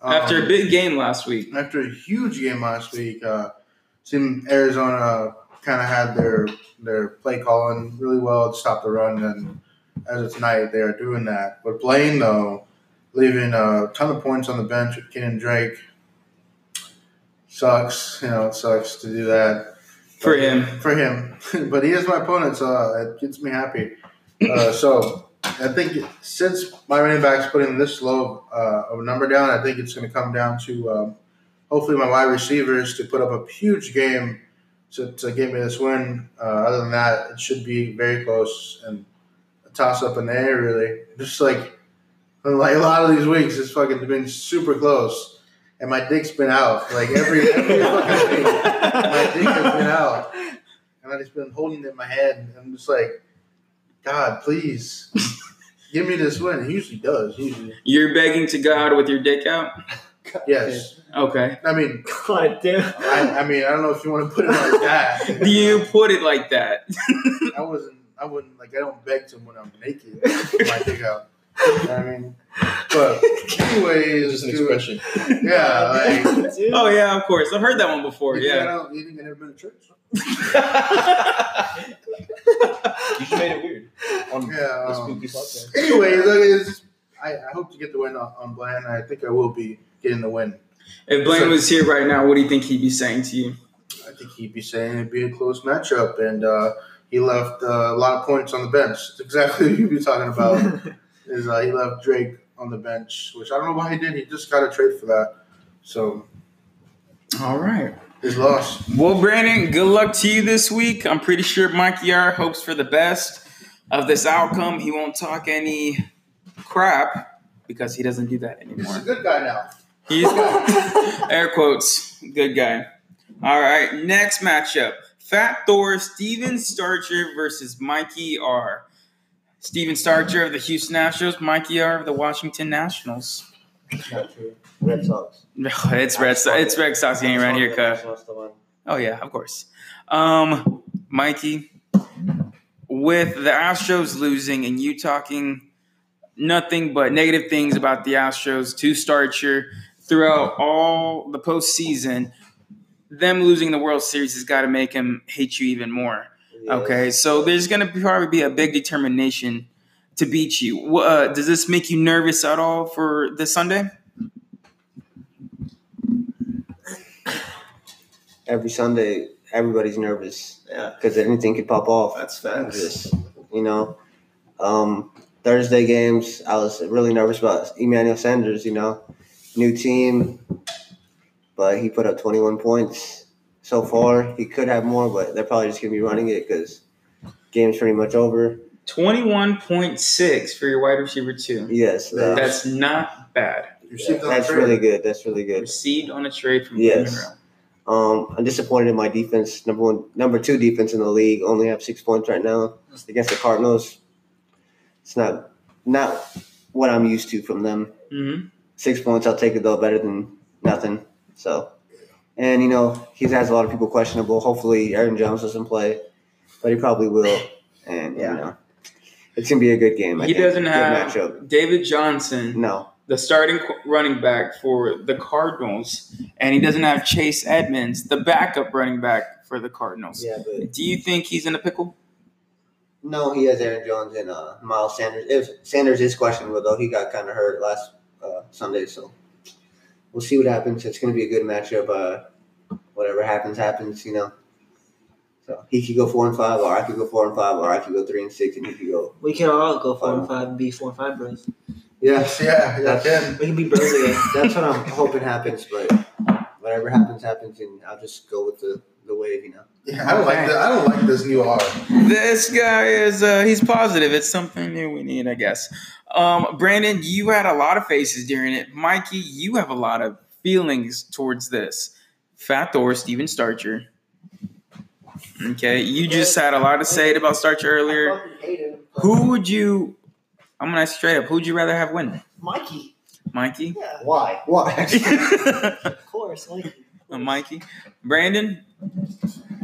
Um, after a big game last week. After a huge game last week. Uh, seemed Arizona kind of had their their play calling really well to stop the run, and as of tonight, they are doing that. But Blaine, though, leaving a ton of points on the bench with Kenan Drake. Sucks. You know, it sucks to do that. For him. For him. But he is my opponent, so it gets me happy. Uh, so, I think since my running back's putting this low uh, of a number down, I think it's going to come down to um, hopefully my wide receivers to put up a huge game to, to give me this win. Uh, other than that, it should be very close and a toss-up in the air, really. Just like, like a lot of these weeks, it's fucking been super close. And my dick's been out. Like, every, every fucking week, my dick has been out. And I've just been holding it in my head. And I'm just like, God, please, give me this win. He usually does. Usually. You're begging to God with your dick out? Yes. Okay. I mean, God damn. I, I mean, I don't know if you want to put it like that. Do you put it like that? I wasn't, I wouldn't, like, I don't beg to when I'm naked with my dick out. I mean, but anyways, just an expression. Yeah, like, oh yeah, of course. I've heard that one before. You yeah, out, you think I never been to church? You just made it weird. On yeah, the spooky um, podcast. Anyways, like, it's just, I, I hope to get the win on, on Blaine. I think I will be getting the win. If Blaine so, was here right now, what do you think he'd be saying to you? I think he'd be saying it'd be a close matchup, and uh, he left uh, a lot of points on the bench. That's exactly what you'd be talking about. Is uh, he left Drake on the bench, which I don't know why he did. He just got a trade for that. So, all right. His loss. Well, Brandon, good luck to you this week. I'm pretty sure Mikey R hopes for the best of this outcome. He won't talk any crap because he doesn't do that anymore. He's a good guy now. He's air quotes, good guy. All right, next matchup. Fat Thor, Stephen Starcher versus Mikey R. Stephen Starcher of the Houston Astros, Mikey R of the Washington Nationals. Not true. Red Sox. No, it's Red Sox. It's Red Sox game right here, cuz. Oh yeah, of course. Um, Mikey, with the Astros losing and you talking nothing but negative things about the Astros to Starcher throughout all the postseason, them losing the World Series has got to make him hate you even more. Yes. Okay, so there's going to probably be a big determination to beat you. Uh, does this make you nervous at all for this Sunday? Every Sunday, everybody's nervous. Yeah. Because anything could pop off. That's facts. Just, you know, um, Thursday games, I was really nervous about Emmanuel Sanders, you know, new team. But he put up twenty-one points. So far, he could have more, but they're probably just going to be running it because game's pretty much over. twenty-one point six for your wide receiver, too. Yes. That's, that's not bad. Yeah, that's really good. That's really good. Received on a trade from Monroe. Yes. Um, I'm disappointed in my defense. Number one, number two defense in the league. Only have six points right now against the Cardinals. It's not not what I'm used to from them. Mm-hmm. Six points, I'll take it, though, better than nothing. So. And, you know, he has a lot of people questionable. Hopefully Aaron Jones doesn't play, but he probably will. And, yeah, you know, it's going to be a good game. I he think. doesn't good have matchup. David Johnson, no, the starting running back for the Cardinals, and he doesn't have Chase Edmonds, the backup running back for the Cardinals. Yeah, but do you think he's in a pickle? No, he has Aaron Jones and uh, Miles Sanders. If Sanders is questionable, though, he got kind of hurt last uh, Sunday, so. We'll see what happens. It's going to be a good matchup. Uh, whatever happens, happens, you know. So he could go four and five, or I could go four and five, or I could go three and six, and he could go. We can all go four um, and five and be four and five bros. Yes, yeah, yeah, yeah. We can be bros again. That's what I'm hoping happens, but whatever happens, happens, and I'll just go with the, the wave, you know. Yeah, I don't like the, I don't like this new R. This guy is uh, he's positive. It's something new we need, I guess. Um, Brandon, you had a lot of faces during it. Mikey, you have a lot of feelings towards this. Fat Thor, Stephen Starcher. Okay, you just had a lot to say about Starcher earlier. Who would you? I'm gonna ask straight up. Who would you rather have win? Mikey. Mikey. Yeah. Why? Why? Of course, Mikey. Uh, Mikey. Brandon,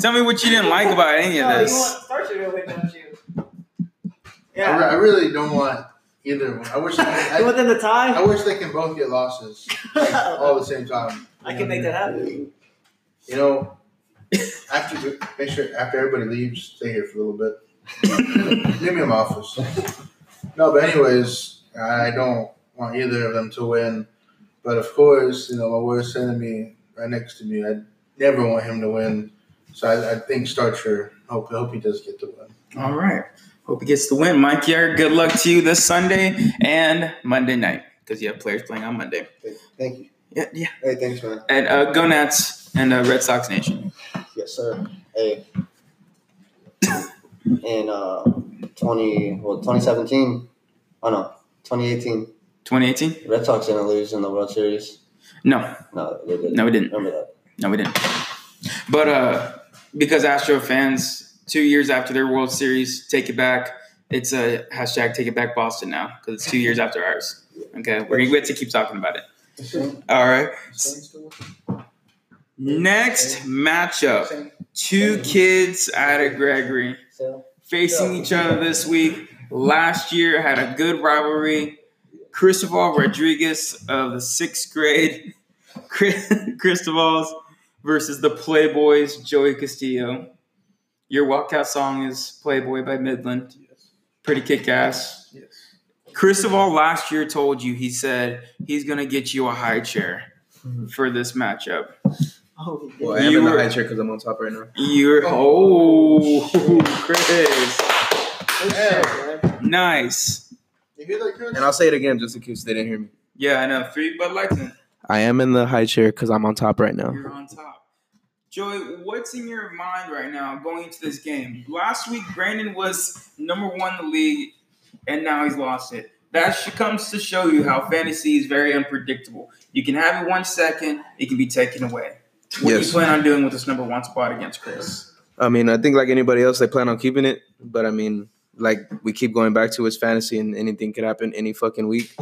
tell me what you didn't like about any of this. No, you want Starcher to win, don't you? Yeah. I, re- I really don't want. Either one. I wish I, I, within the tie. I wish they can both get losses like, all at the same time. I can make that happen. You know, after make sure after everybody leaves, stay here for a little bit. Give me an office. No, but anyways, I don't want either of them to win. But of course, you know, my worst enemy right next to me. I never want him to win. So I, I think Starcher. Hope hope he does get the win. All right. Hope he gets the win. Mikey R, good luck to you this Sunday and Monday night because you have players playing on Monday. Thank you. Yeah, yeah. Hey, thanks, man. And uh, go Nats and uh, Red Sox Nation. Yes, sir. Hey. In uh, twenty, well, twenty seventeen. Oh no, twenty eighteen. twenty eighteen. Red Sox didn't lose in the World Series. No. No, they didn't. No, we didn't. Remember that. No, we didn't. But uh, because Astro fans, two years after their World Series, take it back. It's a hashtag take it back Boston now because it's two years after ours. Okay, we're going to keep talking about it. All right. Next matchup. Two kids out of Gregory facing each other this week. Last year had a good rivalry. Cristoval Rodriguez of the sixth grade. Cristoval's versus the Playboyz, Joey Castillo. Your walkout song is Playboy by Midland. Pretty kick-ass. Yes. Cristoval last year told you, he said, he's going to get you a high chair for this matchup. Oh, well, I am you in the were, high chair because I'm on top right now. You're oh, oh Chris. Yeah. Nice. You hear that, Chris? And I'll say it again just in case they didn't hear me. Yeah, I know. Three Bud Lights in. I am in the high chair because I'm on top right now. You're on top. Joey, what's in your mind right now going into this game? Last week, Brandon was number one in the league, and now he's lost it. That comes to show you how fantasy is very unpredictable. You can have it one second, it can be taken away. What yes. do you plan on doing with this number one spot against Chris? I mean, I think like anybody else, they plan on keeping it. But, I mean, like we keep going back to, it's fantasy and anything could happen any fucking week.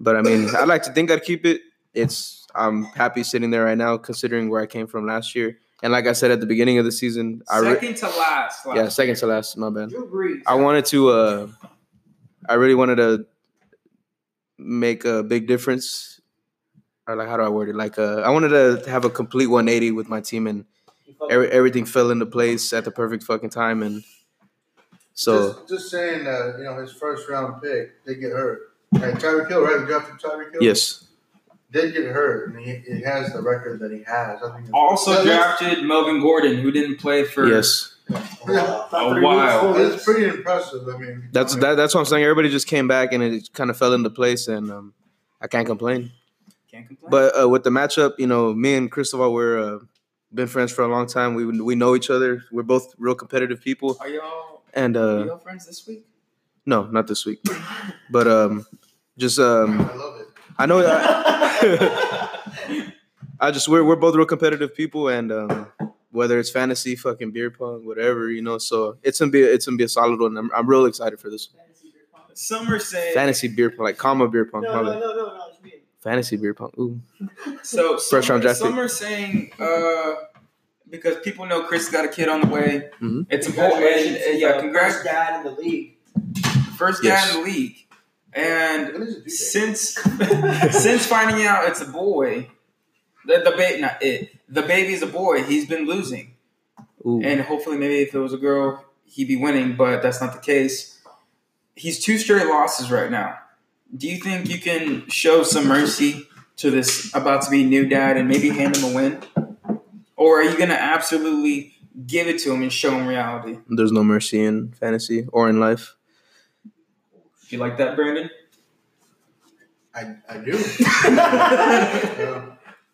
But, I mean, I'd like to think I'd keep it. It's I'm happy sitting there right now considering where I came from last year. And like I said at the beginning of the season. Second I re- to last. last yeah, second year. to last. My bad. I wanted to uh, – I really wanted to make a big difference. Or like, how do I word it? Like, uh, I wanted to have a complete one eighty with my team, and every, everything fell into place at the perfect fucking time. And so, just, just saying, uh, you know, his first round pick did get hurt. Right, Tyreek Hill, right? We drafted Tyreek Hill. Yes, did get hurt, and he, he has the record that he has. I think also was, drafted Melvin Gordon, who didn't play for yes. a while. It's pretty impressive. I mean, that's that, that's what I'm saying. Everybody just came back, and it kind of fell into place, and um, I can't complain. Can't complain. But uh, with the matchup, you know, me and Cristoval, we're uh, been friends for a long time. We we know each other. We're both real competitive people. Are y'all and uh, are y'all friends this week? No, not this week. But um, just um, I love it. I know. I, I just we're we're both real competitive people, and um, whether it's fantasy, fucking beer pong, whatever, you know. So it's gonna be it's gonna be a solid one. I'm, I'm real excited for this one. Some are saying fantasy beer pong, like comma beer pong. No, no, no, no, no. Fantasy beer pong. Ooh. So some, some are saying uh, because people know Chris got a kid on the way. Mm-hmm. It's important. And, yeah, congrats. First dad in the league. First dad yes. in the league. And since since finding out it's a boy, the, the baby not it. The baby's a boy. He's been losing. Ooh. And hopefully, maybe if it was a girl, he'd be winning. But that's not the case. He's two straight losses right now. Do you think you can show some mercy to this about-to-be new dad and maybe hand him a win? Or are you going to absolutely give it to him and show him reality? There's no mercy in fantasy or in life. Do you like that, Brandon? I, I do. yeah.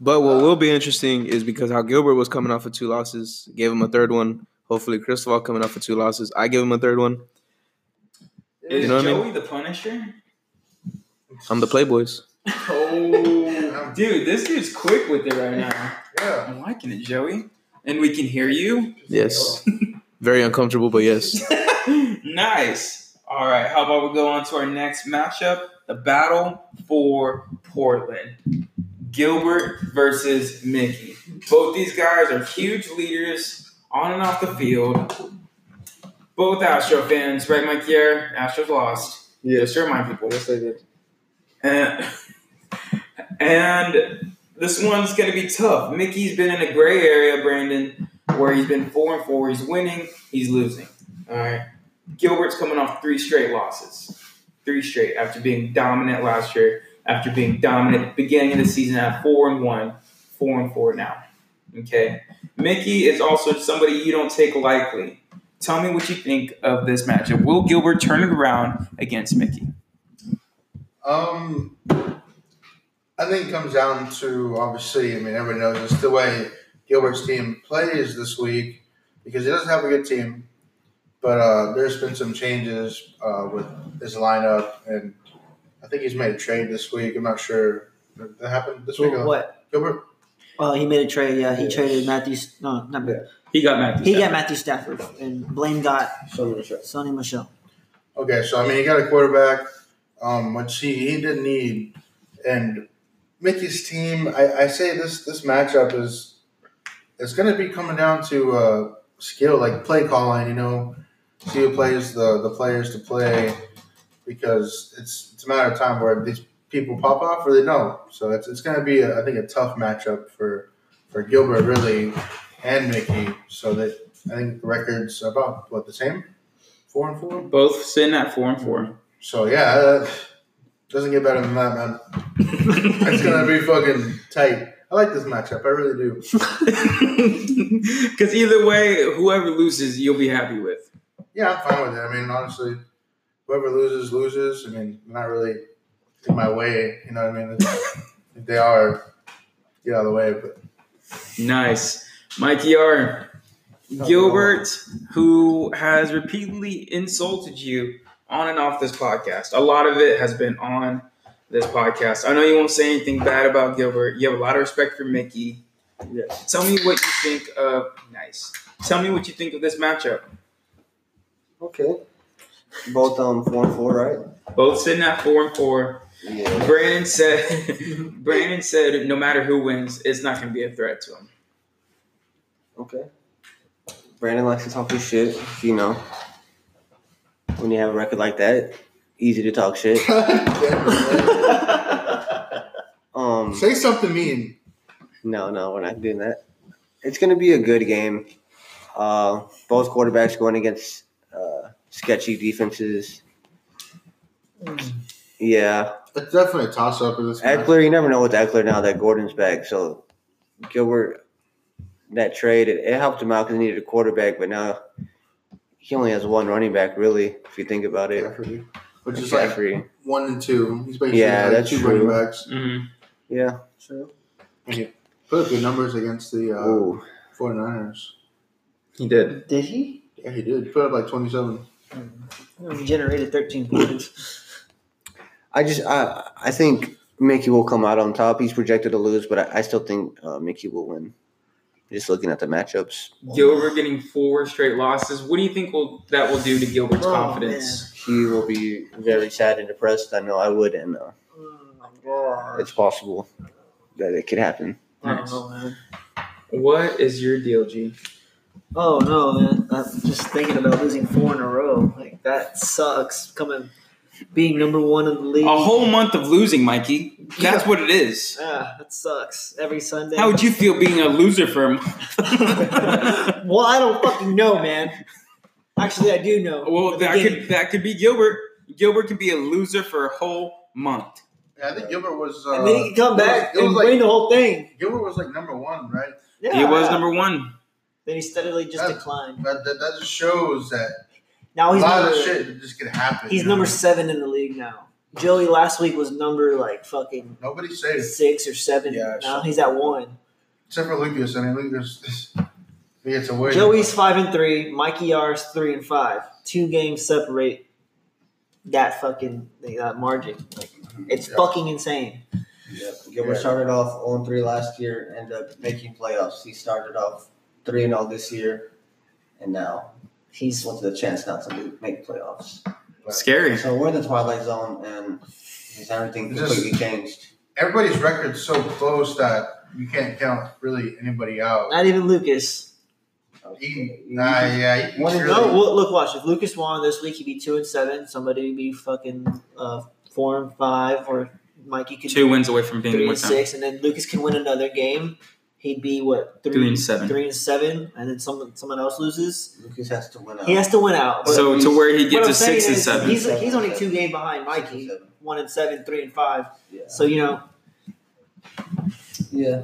But what will be interesting is because how Gilbert was coming off of two losses, gave him a third one. Hopefully, Cristoval coming off of two losses, I give him a third one. Is you know Joey what I mean? The Punisher? I'm the Playboyz. Oh, dude, this dude's quick with it right now. Yeah. I'm liking it, Joey. And we can hear you? Yes. Very uncomfortable, but yes. Nice. All right, how about we go on to our next matchup, the battle for Portland. Gilbert versus Mickey. Both these guys are huge leaders on and off the field. Both Astro fans, right, Mike Kier? Astros lost. Yeah. Just to remind people. Yes, they did. And, and this one's going to be tough. Mickey's been in a gray area, Brandon, where he's been four and four. He's winning. He's losing. All right. Gilbert's coming off three straight losses. Three straight after being dominant last year, after being dominant at the beginning of the season at four and one, four and four now. Okay. Mickey is also somebody you don't take lightly. Tell me what you think of this matchup. Will Gilbert turn it around against Mickey? Um, I think it comes down to, obviously, I mean, everyone knows it's the way Gilbert's team plays this week because he doesn't have a good team. But uh, there's been some changes uh, with his lineup, and I think he's made a trade this week. I'm not sure. Did that happened this week? What? Gilbert? Well, he made a trade, yeah. He yeah. traded Matthew – no, not yeah. – He got Matthew Stafford. He got Matthew Stafford, and Blaine got Sonny Michel. Sonny Michel. Okay, so, I mean, he got a quarterback, um, which he, he didn't need. And Mickey's team, I, I say this this matchup is it's going to be coming down to uh, skill, like play calling, you know, see who plays the, the players to play because it's it's a matter of time where these people pop off or they don't. So it's it's going to be, a, I think, a tough matchup for, for Gilbert, really. And Mickey, so that I think the record's about, what, the same? Four and four? Both sitting at four and four. So, yeah, uh, doesn't get better than that, man. It's going to be fucking tight. I like this matchup. I really do. Because either way, whoever loses, you'll be happy with. Yeah, I'm fine with it. I mean, honestly, whoever loses, loses. I mean, not really in my way. You know what I mean? If they are, get out of the way. But nice. Mikey R, Gilbert, who has repeatedly insulted you on and off this podcast. A lot of it has been on this podcast. I know you won't say anything bad about Gilbert. You have a lot of respect for Mickey. Yes. Tell me what you think of nice. Tell me what you think of this matchup. Okay. Both um four and four, right? Both sitting at four and four. Yeah. Brandon said Brandon said no matter who wins, it's not gonna be a threat to him. Okay. Brandon likes to talk his shit, you know. When you have a record like that, easy to talk shit. um, Say something mean. No, no, we're not doing that. It's going to be a good game. Uh, both quarterbacks going against uh, sketchy defenses. Mm. Yeah. It's definitely a toss-up in this game. Eckler, match. You never know with Eckler now that Gordon's back. So, Gilbert... That trade, it, it helped him out because he needed a quarterback, but now he only has one running back, really, if you think about it. Jeffrey. Which is Jeffrey. Like one and two. He's basically yeah, like that's two true. Running backs. Mm-hmm. Yeah. True. And he put up good numbers against the uh, forty-niners. He did. Did he? Yeah, he did. He put up like twenty-seven. Mm-hmm. He generated thirteen points. I just, I, I think Mickey will come out on top. He's projected to lose, but I, I still think uh, Mickey will win. Just looking at the matchups. Gilbert getting four straight losses. What do you think will, that will do to Gilbert's oh, confidence? Man. He will be very sad and depressed. I know I would, and uh, oh it's possible that it could happen. Nice. Oh, man. What is your deal, G? Oh, no, man. I'm just thinking about losing four in a row. Like, that sucks. Coming, being number one in the league. A whole month of losing, Mikey. That's yeah. what it is. Yeah, that sucks. Every Sunday. How would you feel being a loser for a month? Well, I don't fucking know, man. Actually, I do know. Well, that could that could be Gilbert. Gilbert could be a loser for a whole month. Yeah, I think Gilbert was... Uh, and then he could come back was, and like, win the whole thing. Gilbert was like number one, right? Yeah. He was number one. Then he steadily just that, declined. That, that, that just shows that... Now he's a lot number, of shit just gonna happen. He's number know? seven in the league now. Joey last week was number like fucking nobody saved six or seven. Yeah, now he's at one. Except for Lucas. I mean, Lucas he gets away. Joey's five and three. Mikey R's three and five. Two games separate that fucking that margin. Like it's yeah. fucking insane. Yeah, Gilbert yeah. started off oh and three last year, ended up making playoffs. He started off three and all this year, and now. He's wanted a chance not to make playoffs. But, scary. So we're in the twilight zone, and everything completely just, changed. Everybody's record's so close that you can't count really anybody out. Not even Lucas. He, nah, yeah. He, one and, really, no, look, watch. If Lucas won this week, he'd be two and seven. Somebody would be fucking uh, four and five, or Mikey could two wins away from being three and six, time. And then Lucas can win another game. He'd be what three, three and seven, three and seven, and then someone someone else loses. Lucas has to win out. He has to win out. So to where he gets a six and seven. He's he's only two games behind Mikey, one and seven, three and five. Yeah. So you know. Yeah.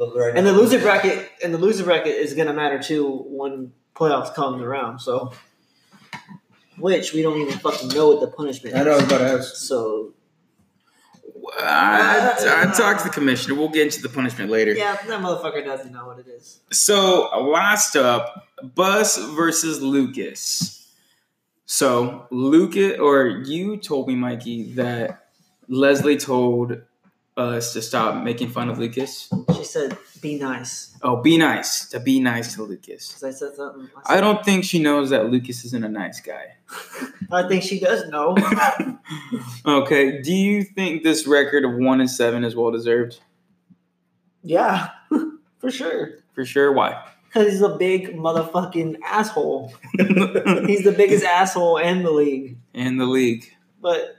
Right and the loser bracket and the loser bracket is gonna matter too. One playoffs comes around. So, which we don't even fucking know what the punishment is. I know, I was about to ask. So, well, I, I talked to the commissioner. We'll get into the punishment later. Yeah, that motherfucker doesn't know what it is. So, last up, Bus versus Lucas. So, Lucas, or you told me, Mikey, that Leslie told us to stop making fun of Lucas. She said, be nice. Oh, be nice. To be nice to Lucas. Because I said something. I, said I don't that. think she knows that Lucas isn't a nice guy. I think she does know. Okay. Do you think this record of one and seven is well-deserved? Yeah, for sure. For sure? Why? Because he's a big motherfucking asshole. He's the biggest asshole in the league. In the league. But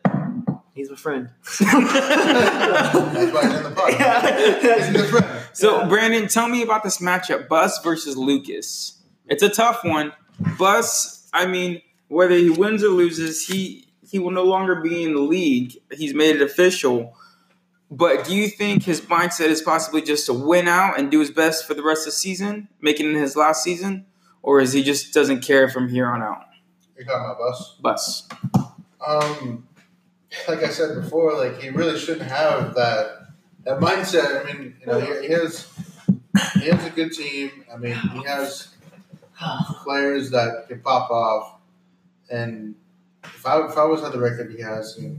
he's a friend. That's why he's in the podcast. Yeah. He's a friend. So, yeah. Brandon, tell me about this matchup, Bus versus Lucas. It's a tough one. Bus, I mean, whether he wins or loses, he, he will no longer be in the league. He's made it official. But do you think his mindset is possibly just to win out and do his best for the rest of the season, making it his last season? Or is he just doesn't care from here on out? You're talking about Bus? Bus. Um, like I said before, like he really shouldn't have that that mindset. I mean, you know, he, he has he has a good team. I mean, he has players that can pop off. And if I if I was on the record he has, you know,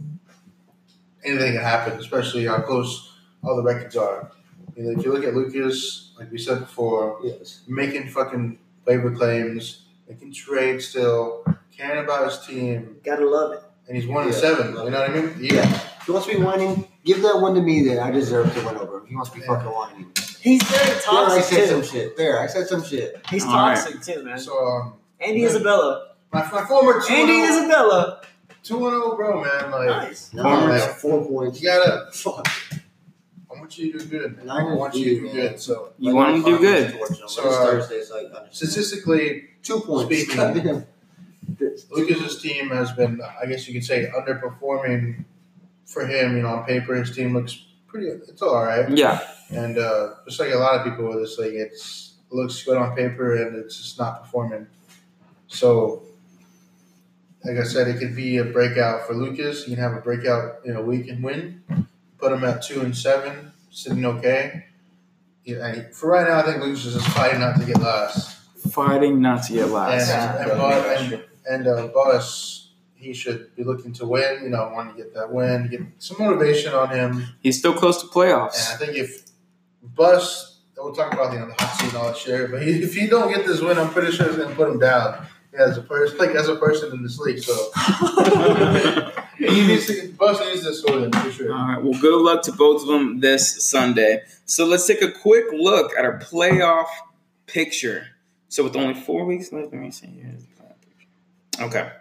anything can happen, especially how close all the records are. You know, if you look at Lucas, like we said before, yes. making fucking labor claims, making trades still, caring about his team. Gotta love it. And he's one yeah. and seven, you know what I mean? Yeah. yeah. He wants to be winning. Give that one to me that I deserve to win over. He wants to be yeah. fucking winning. He's very toxic, yeah, I said too. some shit. There, I said some shit. He's all toxic, right. too, man. So, um, Andy man, Isabella. My, my former two. Andy Isabella. two and oh, bro, man. Like, nice. Former, nice. Man. Four points. You gotta. Fuck. I want you to do good, man. I want you to do good. So you like, want to do good. So uh, Thursdays, like, statistically, two points. Speaking, Lucas's team has been, I guess you could say, underperforming for him. You know, on paper, his team looks pretty. It's all right. Yeah. And uh, just like a lot of people with this league, like, it looks good on paper, and it's just not performing. So. Like I said, it could be a breakout for Lucas. You can have a breakout in a week and win. Put him at two and seven, sitting okay. Yeah, and for right now, I think Lucas is just fighting not to get last. Fighting not to get last. And, and, yeah. and, and, and uh, Bus, he should be looking to win. You know, want to get that win, get some motivation on him. He's still close to playoffs. And I think if Bus, we'll talk about you know, the hot seat and all that shit. But he, if he don't get this win, I'm pretty sure it's going to put him down. As a person, like as a person in this league, so he needs to Bus needs this win for sure. All right, well, good luck to both of them this Sunday. So let's take a quick look at our playoff picture. So with only four weeks left, let me see. Here's the playoff picture. Okay,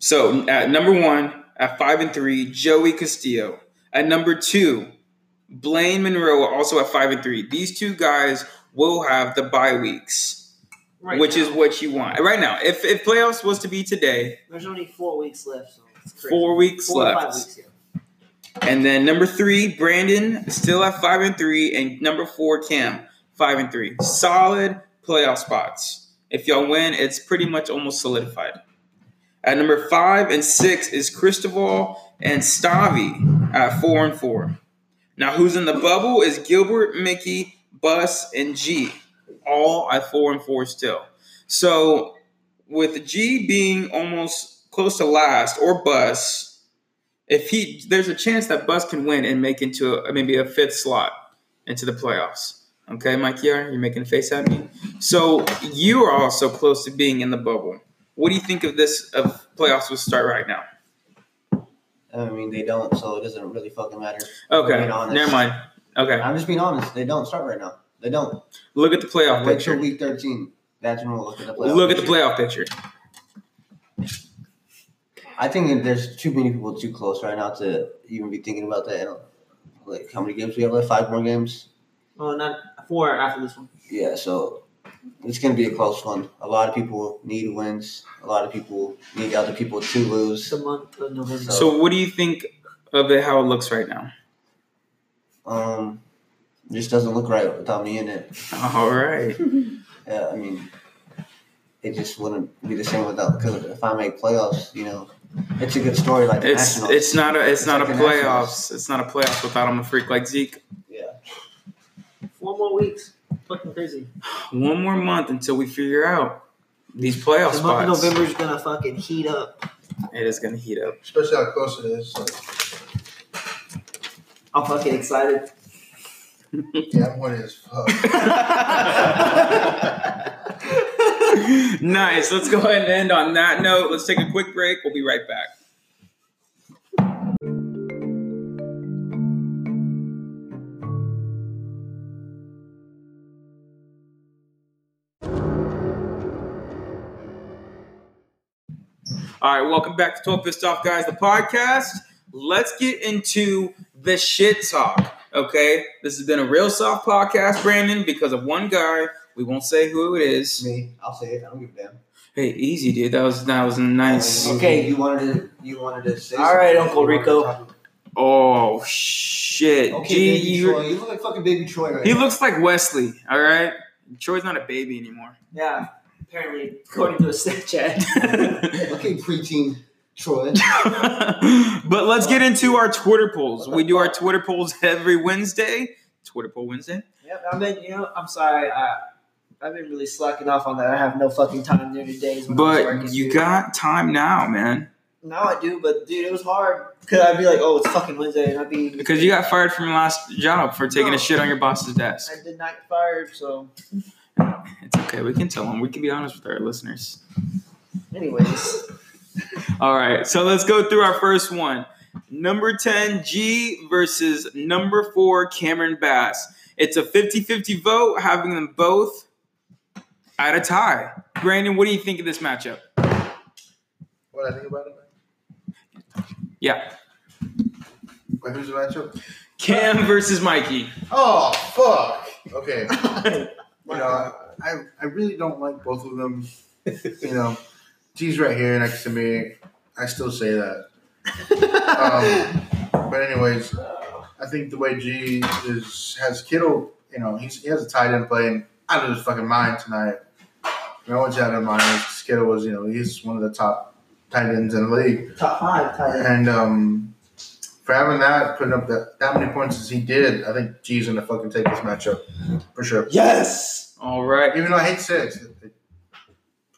so at number one, at five and three, Joey Castillo. At number two, Blaine Monroe, also at five and three. These two guys will have the bye weeks. Right which now. is what you want right now. If if playoffs was to be today, there's only four weeks left. So it's crazy. Four weeks four left. Five weeks, yeah. And then number three, Brandon, still at five and three, and number four, Cam, five and three. Solid playoff spots. If y'all win, it's pretty much almost solidified. At number five and six is Cristoval and Stavi at four and four. Now, who's in the bubble is Gilbert, Mickey, Bus, and G. All at four and four still. So with G being almost close to last or Bus, if he there's a chance that Bus can win and make into a, maybe a fifth slot into the playoffs. Okay, Mikey R, you're making a face at me. So you are also close to being in the bubble. What do you think of this? Of playoffs will start right now. I mean, they don't, so it doesn't really fucking matter. Okay, never mind. Okay, I'm just being honest. They don't start right now. They don't. Look at the playoff Wait picture. Wait till week thirteen. That's when we'll look at the playoff Look picture. at the playoff picture. I think that there's too many people too close right now to even be thinking about that. Like, how many games we have left? Five more games? Well, not four after this one. Yeah, so it's going to be a close one. A lot of people need wins. A lot of people need other people to lose. It's a month of November. So, so what do you think of it, how it looks right now? Um... It just doesn't look right without me in it. All right. Yeah, I mean, it just wouldn't be the same without. Because if I make playoffs, you know, it's a good story. Like the it's Nationals. it's not a it's, it's not like a playoffs. Nationals. It's not a playoffs without him, a freak like Zeke. Yeah. Four more weeks. Fucking crazy. One more month until we figure out these playoff the spots. Month of November is gonna fucking heat up. It is gonna heat up, especially how close it is. Like. I'm fucking excited. Yeah, I'm winning as fuck. Nice. Let's go ahead and end on that note. Let's take a quick break. We'll be right back. All right, welcome back to twelve Pissed Off Guys, the podcast. Let's get into the shit talk, okay? This has been a real soft podcast, Brandon, because of one guy. We won't say who it is. Me, I'll say it. I don't give a damn. Hey, easy, dude. That was that was nice. Okay, you wanted to you wanted to say. All something. Right, Uncle Rico. Oh shit, okay, Gee, baby you, Troy. You look like fucking baby Troy right now. He looks like Wesley. All right, Troy's not a baby anymore. Yeah. Apparently, according to a Snapchat. Okay, preteen Troy. But let's get into our Twitter polls. We do our Twitter polls every Wednesday. Twitter poll Wednesday. Yep, I mean, you know, I'm sorry. I, I've been really slacking off on that. I have no fucking time during the days. But you got time now, man. Now I do, but dude, it was hard. Because I'd be like, oh, it's fucking Wednesday. And I'd be. Because you got fired from your last job for taking no, a shit on your boss's desk. I did not get fired, so. It's okay. We can tell them. We can be honest with our listeners. Anyways. All right. So let's go through our first one. Number ten, G versus number four, Cameron Bass. It's a fifty-fifty vote, having them both at a tie. Brandon, what do you think of this matchup? What I think about it? Yeah. Wait, who's the matchup? Cam versus Mikey. Oh, fuck. Okay. You know, I, I really don't like both of them. You know, G's right here next to me. I still say that. Um, but anyways, I think the way G is has Kittle, you know, he's, he has a tight end playing out of his fucking mind tonight. You know, what's out of mind is Kittle was, you know, he's one of the top tight ends in the league. Top five tight ends. And um, for having that, putting up that, that many points as he did, I think G's going to fucking take this matchup. For sure. Yes! All right. Even though I hate six,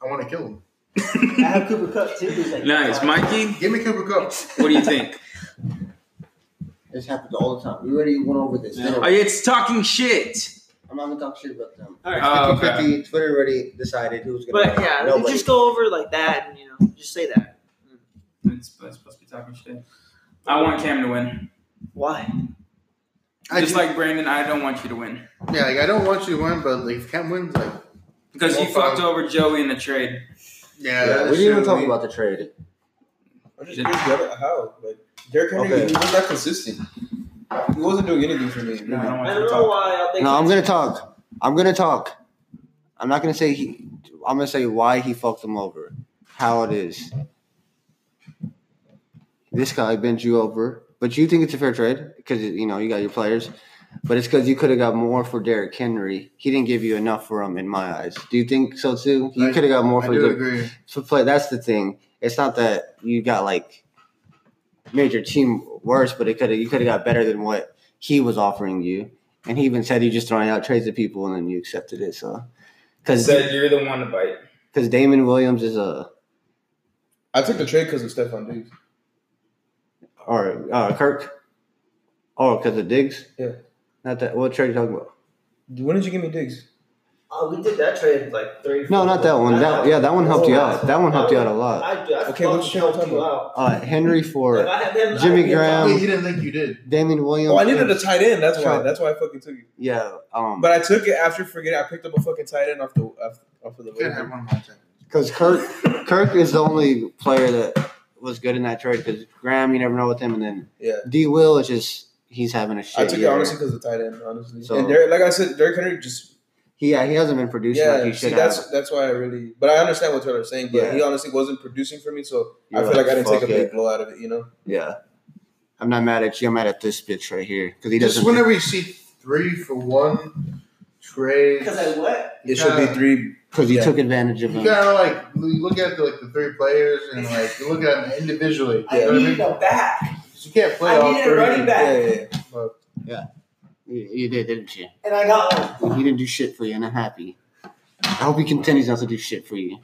I want to kill him. I have Cooper Kupp, too. Like, nice. Mikey? Give me Cooper Kupp. What do you think? This happens all the time. We already went over this. Yeah. Oh, it's talking shit. I'm not going to talk shit about them. All right. Oh, okay. Twitter already decided who was going to But, yeah, Nobody. Just go over like that and, you know, just say that. It's, it's supposed to be talking shit. I want Cam to win. Why? I Just do. Like Brandon, I don't want you to win. Yeah, like I don't want you to win, but like if Cam wins, like because he fucked over Joey in the trade. Yeah, yeah we didn't even talk about the trade. I'm just curious how, like Derrick Henry okay. wasn't that consistent. He wasn't doing anything for me. No, I don't, I don't know why. I think no, I'm gonna talk. I'm gonna talk. I'm not gonna say he. I'm gonna say why he fucked him over. How it is. This guy bent you over. But you think it's a fair trade because, you know, you got your players. But it's because you could have got more for Derrick Henry. He didn't give you enough for him in my eyes. Do you think so, too? You could have got more for him. I do agree. So play, that's the thing. It's not that you got, like, made your team worse, but it could have you could have got better than what he was offering you. And he even said you just throwing out trades to people, and then you accepted it. So, cause he said you're the one to bite. Because Damon Williams is a – I took the trade because of Stephon Diggs. Or uh, Kirk. Oh, because of Diggs? Yeah. Not that. What trade are you talking about? When did you give me Diggs? Oh, we did that trade like three. No, not that one. That, yeah, that one helped oh, you out. That one helped I, you out a lot. I, I, I okay, which trade are you talking about? Uh, Henry for him, Jimmy Graham. He didn't think you did. Damian Williams. Oh, I needed a tight end. That's why. That's why I fucking took you. Yeah. Um, but I took it after forgetting. I picked up a fucking tight end off the off, off of the. Yeah, I had one of my tight ends. Because Kirk, Kirk is the only player that. Was good in that trade because Graham, you never know with him, and then yeah. D. Will is just he's having a shit. I took year. It honestly because of the tight end, honestly. So, and Derek, like I said, Derrick Henry just he yeah he hasn't been producing. Yeah, like he see, should that's have. That's why I really. But I understand what you're saying, but yeah. He honestly wasn't producing for me, so you're I feel like, like I didn't take a big it. Blow out of it, you know. Yeah, I'm not mad at you. I'm mad at this bitch right here because he doesn't. Just whenever you see three for one trade, because I what it should be three Because he yeah. took advantage of them. You gotta like you look at the, like the three players and like you look at them individually. I you need know what I mean? A back. You can't play I all three. I need a running back. Yeah, yeah, yeah. yeah. You, you did, didn't you? And I got one. He didn't do shit for you, and I'm happy. I hope he continues not to do shit for you.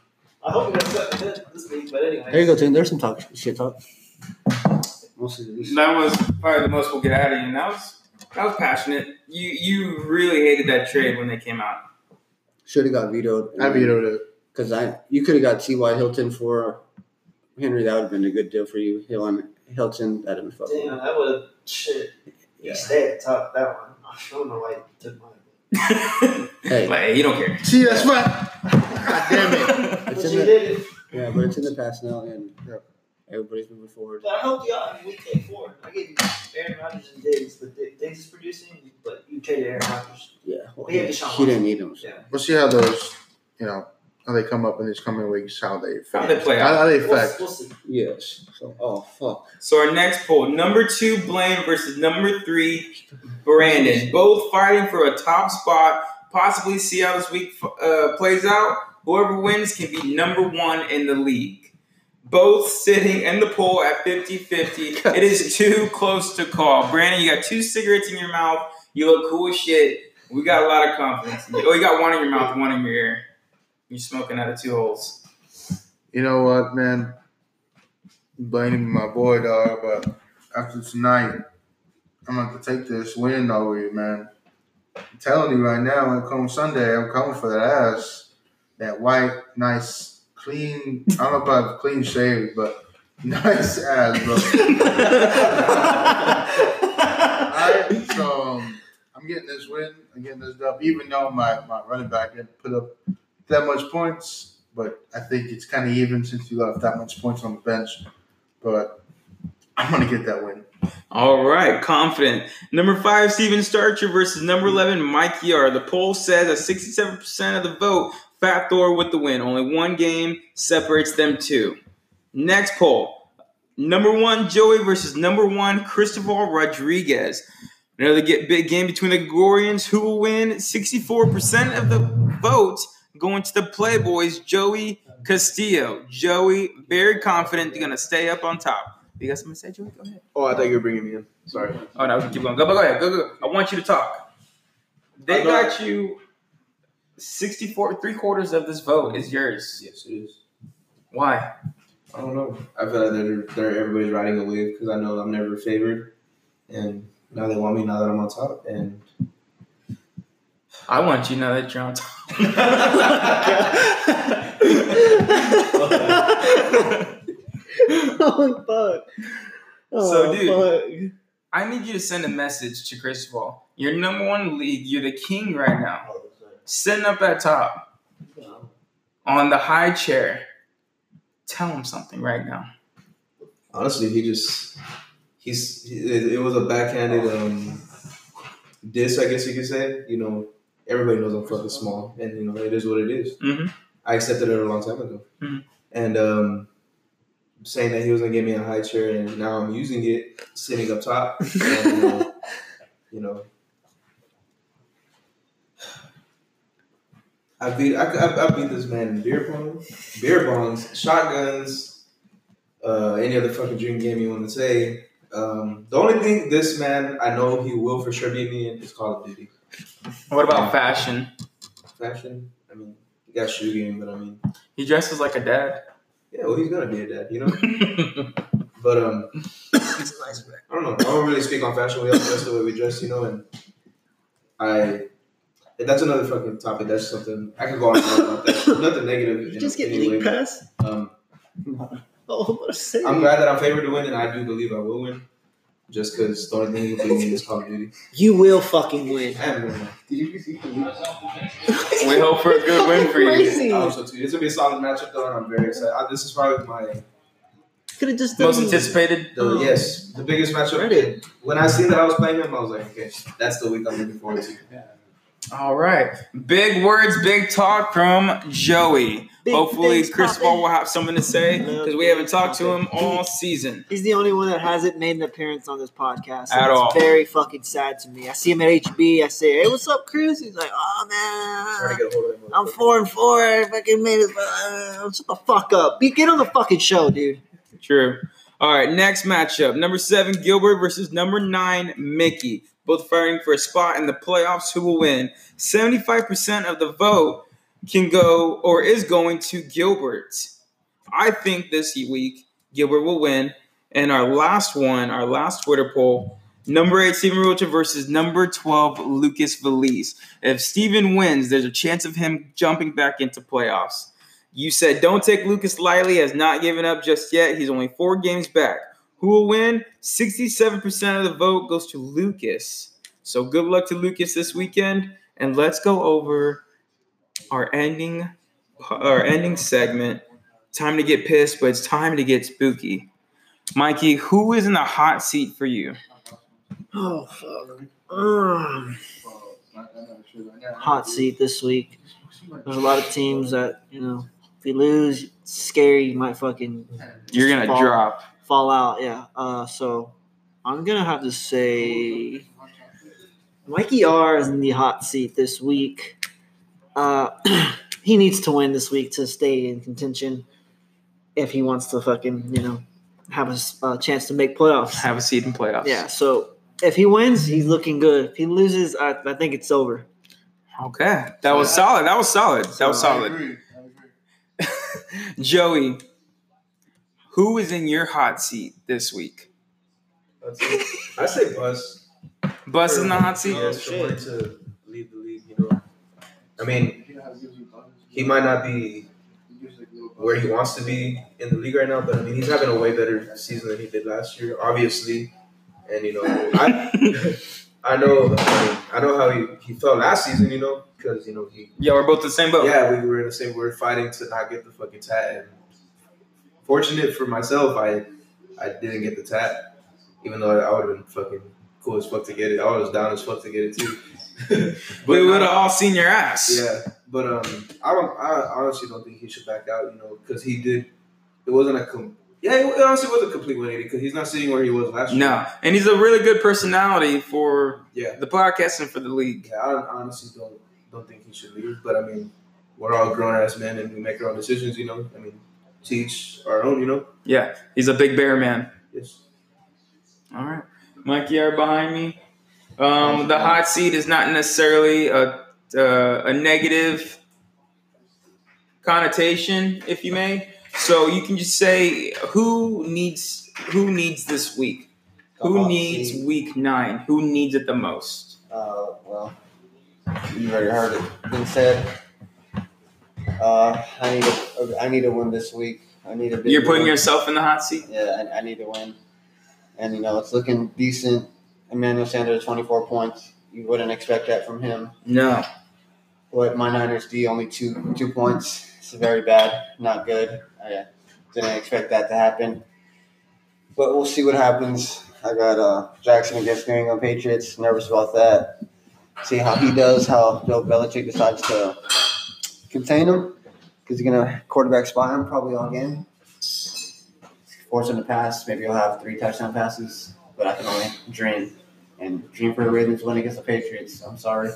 I hope he does it this week, but anyway. There you go, Tim. There's some talk shit talk. Most of these. That was probably the most we'll get out of you. And that was that was passionate. You you really hated that trade when they came out. Should have got vetoed. I vetoed it. Because I, you could have got T Y. Hilton for Henry. That would have been a good deal for you. Hilton, Hilton that would have been fucked. Damn, that would have – shit. You yeah. stay at the top that one. I don't know why you took mine. Hey. Like, hey, you don't care. See, that's right. God damn it. It's but you the, did it. Yeah, but it's in the past now, and everybody's moving forward. But I hope y'all – we take forward. I gave you Aaron Rodgers and Diggs, but Diggs is producing, but you traded Aaron Rodgers. Yeah, well, he, he didn't need them. So. Yeah. We'll see how those, you know, how they come up in these coming weeks, how they affect. How they play out. How they affect. We'll, we'll yes. So, oh, fuck. So our next poll, number two, Blaine versus number three, Brandon. Both fighting for a top spot. Possibly see how this week uh, plays out. Whoever wins can be number one in the league. Both sitting in the poll at fifty-fifty. It is too close to call. Brandon, you got two cigarettes in your mouth. You look cool as shit. We got a lot of confidence. Oh, you got one in your mouth, one in your ear. You're smoking out of two holes. You know what, man? Blaming my boy, dog, but after tonight, I'm going to take this win over you, man. I'm telling you right now, when it comes Sunday, I'm coming for that ass. That white, nice, clean, I don't know about clean shave, but nice ass, bro. All right, so um, I'm getting this win. I'm getting this dub, even though my, my running back didn't put up that much points. But I think it's kind of even since you left that much points on the bench. But I'm going to get that win. All right, confident. Number five, Stephen Starcher versus number eleven, Mikey R. The poll says at sixty-seven percent of the vote, Fat Thor with the win. Only one game separates them two. Next poll, number one, Joey versus number one, Cristoval Rodriguez. Another get big game between the Gregorians. Who will win? sixty-four percent of the vote going to the Playboyz, Joey Castillo. Joey, very confident they're going to stay up on top. You got something to say, Joey? Go ahead. Oh, I thought you were bringing me in. Sorry. Oh, no, we can keep going. Go, go ahead. Go, go, go. I want you to talk. They got you sixty-four, three quarters of this vote is yours. Yes, it is. Why? I don't know. I feel like they're, they're everybody's riding a wave because I know I'm never favored. And now they want me now that I'm on top, and I want you now that you're on top. Oh, fuck. Oh, so, dude, fuck. I need you to send a message to Cristoval. You're number one in the league. You're the king right now. Sitting up at top on the high chair. Tell him something right now. Honestly, he just... He's. It was a backhanded um, diss, I guess you could say. You know, everybody knows I'm fucking small, and you know it is what it is. Mm-hmm. I accepted it a long time ago, mm-hmm. and um, saying that he was gonna give me a high chair, and now I'm using it, sitting up top. And, uh, you know, I beat I, I, I beat this man in beer pong, beer bongs, shotguns, uh, any other fucking dream game you want to say. Um, the only thing this man I know he will for sure beat me in is Call of Duty. What about fashion? Fashion? I mean, he got shoe game, but I mean, he dresses like a dad. Yeah, well, he's gonna be a dad, you know. But um, he's a nice man. I don't know. I don't really speak on fashion. We all dress the way we dress, you know. And I, that's another fucking topic. That's something I could go on about that. Nothing negative. You just get league pass. Um. Oh, I'm glad that I'm favored to win, and I do believe I will win. Just because the only thing you can bring me is Call of Duty. You will fucking win. I am winning. Did you see the We hope for a good win for crazy. You. I hope so too. It's gonna be a solid matchup though, and I'm very excited. I, this is probably my could have just most anticipated. The, yes, the biggest matchup. When I seen that I was playing him, I was like, okay, that's the week I'm looking forward to. All right. Big words, big talk from Joey. Big, Hopefully, Cristoval will have something to say because we haven't talked to him all season. He's the only one that hasn't made an appearance on this podcast. At all. It's very fucking sad to me. I see him at H B. I say, hey, what's up, Chris? He's like, oh, man. Get a hold of him. I'm four and four. I fucking made it. Uh, shut the fuck up. Get on the fucking show, dude. True. All right, next matchup. Number seven, Gilbert versus number nine, Mickey. Both fighting for a spot in the playoffs. Who will win? seventy-five percent of the vote can go or is going to Gilbert. I think this week Gilbert will win. And our last one, our last Twitter poll, number eight, Stephen Rocha versus number twelve, Lucas Belise. If Stephen wins, there's a chance of him jumping back into playoffs. You said don't take Lucas lightly, has not given up just yet. He's only four games back. Who will win? sixty-seven percent of the vote goes to Lucas. So good luck to Lucas this weekend. And let's go over our ending our ending segment. Time to get pissed, but it's time to get spooky. Mikey, who is in the hot seat for you? Oh, fuck. Um, hot seat this week. There's a lot of teams that, you know, if you lose, it's scary. You might fucking You're going to drop. Fall out, yeah. Uh, so I'm going to have to say Mikey R is in the hot seat this week. Uh, he needs to win this week to stay in contention if he wants to fucking, you know, have a uh, chance to make playoffs. Have a seat in playoffs. Yeah, so if he wins, he's looking good. If he loses, I, I think it's over. Okay. That so was I, solid. That was solid. That so was solid. I agree. I agree. Joey. Who is in your hot seat this week? I say Bus. Bus in the hot seat? Yeah, someone to lead the league, you know. I mean, he might not be where he wants to be in the league right now, but I mean, he's having a way better season than he did last year, obviously. And, you know, I I know I, I know how he, he felt last season, you know, because, you know, he. Yeah, we're both the same boat. Yeah, we were in the same. We were fighting to not get the fucking tag. Fortunate for myself, I I didn't get the tap, even though I would have been fucking cool as fuck to get it. I was down as fuck to get it too. But we would have all seen your ass. Yeah, but um, I don't. I honestly don't think he should back out. You know, because he did. It wasn't a com- yeah. It honestly was a complete one eighty because he's not sitting where he was last year. No, and he's a really good personality for yeah. the podcast and for the league. Yeah, I, I honestly don't don't think he should leave. But I mean, we're all grown ass men and we make our own decisions. You know, I mean. Teach our own, you know? Yeah, he's a big bear man. Yes. All right. Mikey R behind me. Um, the hot seat is not necessarily a, uh, a negative connotation, if you may. So you can just say who needs who needs this week? Who needs week nine? Who needs it the most? Uh, well, you already heard it been said. Uh, I need a, I need to win this week. I need a big You're putting win. Yourself in the hot seat? Yeah, I, I need to win. And, you know, it's looking decent. Emmanuel Sanders, twenty-four points. You wouldn't expect that from him. No. But my Niners D, only two two points. It's very bad. Not good. I didn't expect that to happen. But we'll see what happens. I got uh, Jackson against New England Patriots. Nervous about that. See how he does, how Bill Belichick decides to – contain him because you're going to quarterback spy him probably all game. Force him to pass. Maybe he'll have three touchdown passes, but I can only dream. And dream for the Ravens win against the Patriots. I'm sorry.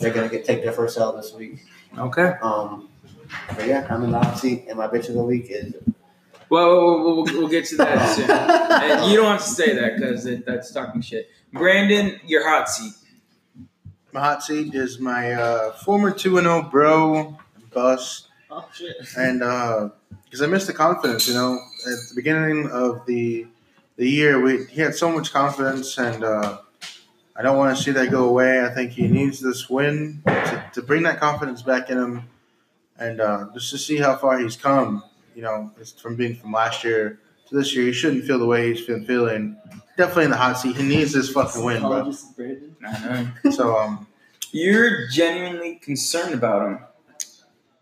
They're going to take their first L this week. Okay. Um, but, yeah, I'm in the hot seat, and my bitch of the week is – Well, we'll, we'll, we'll get to that soon. And you don't have to say that because that's talking shit. Brandon, your hot seat. My hot seat is my uh, former two and oh bro – Bus. Oh, shit. And because uh, I missed the confidence, you know, at the beginning of the the year, we he had so much confidence, and uh, I don't want to see that go away. I think he needs this win to, to bring that confidence back in him, and uh, just to see how far he's come. You know, it's from being from last year to this year. He shouldn't feel the way he's been feeling. Definitely in the hot seat. He needs this fucking win, bro. So um, you're genuinely concerned about him.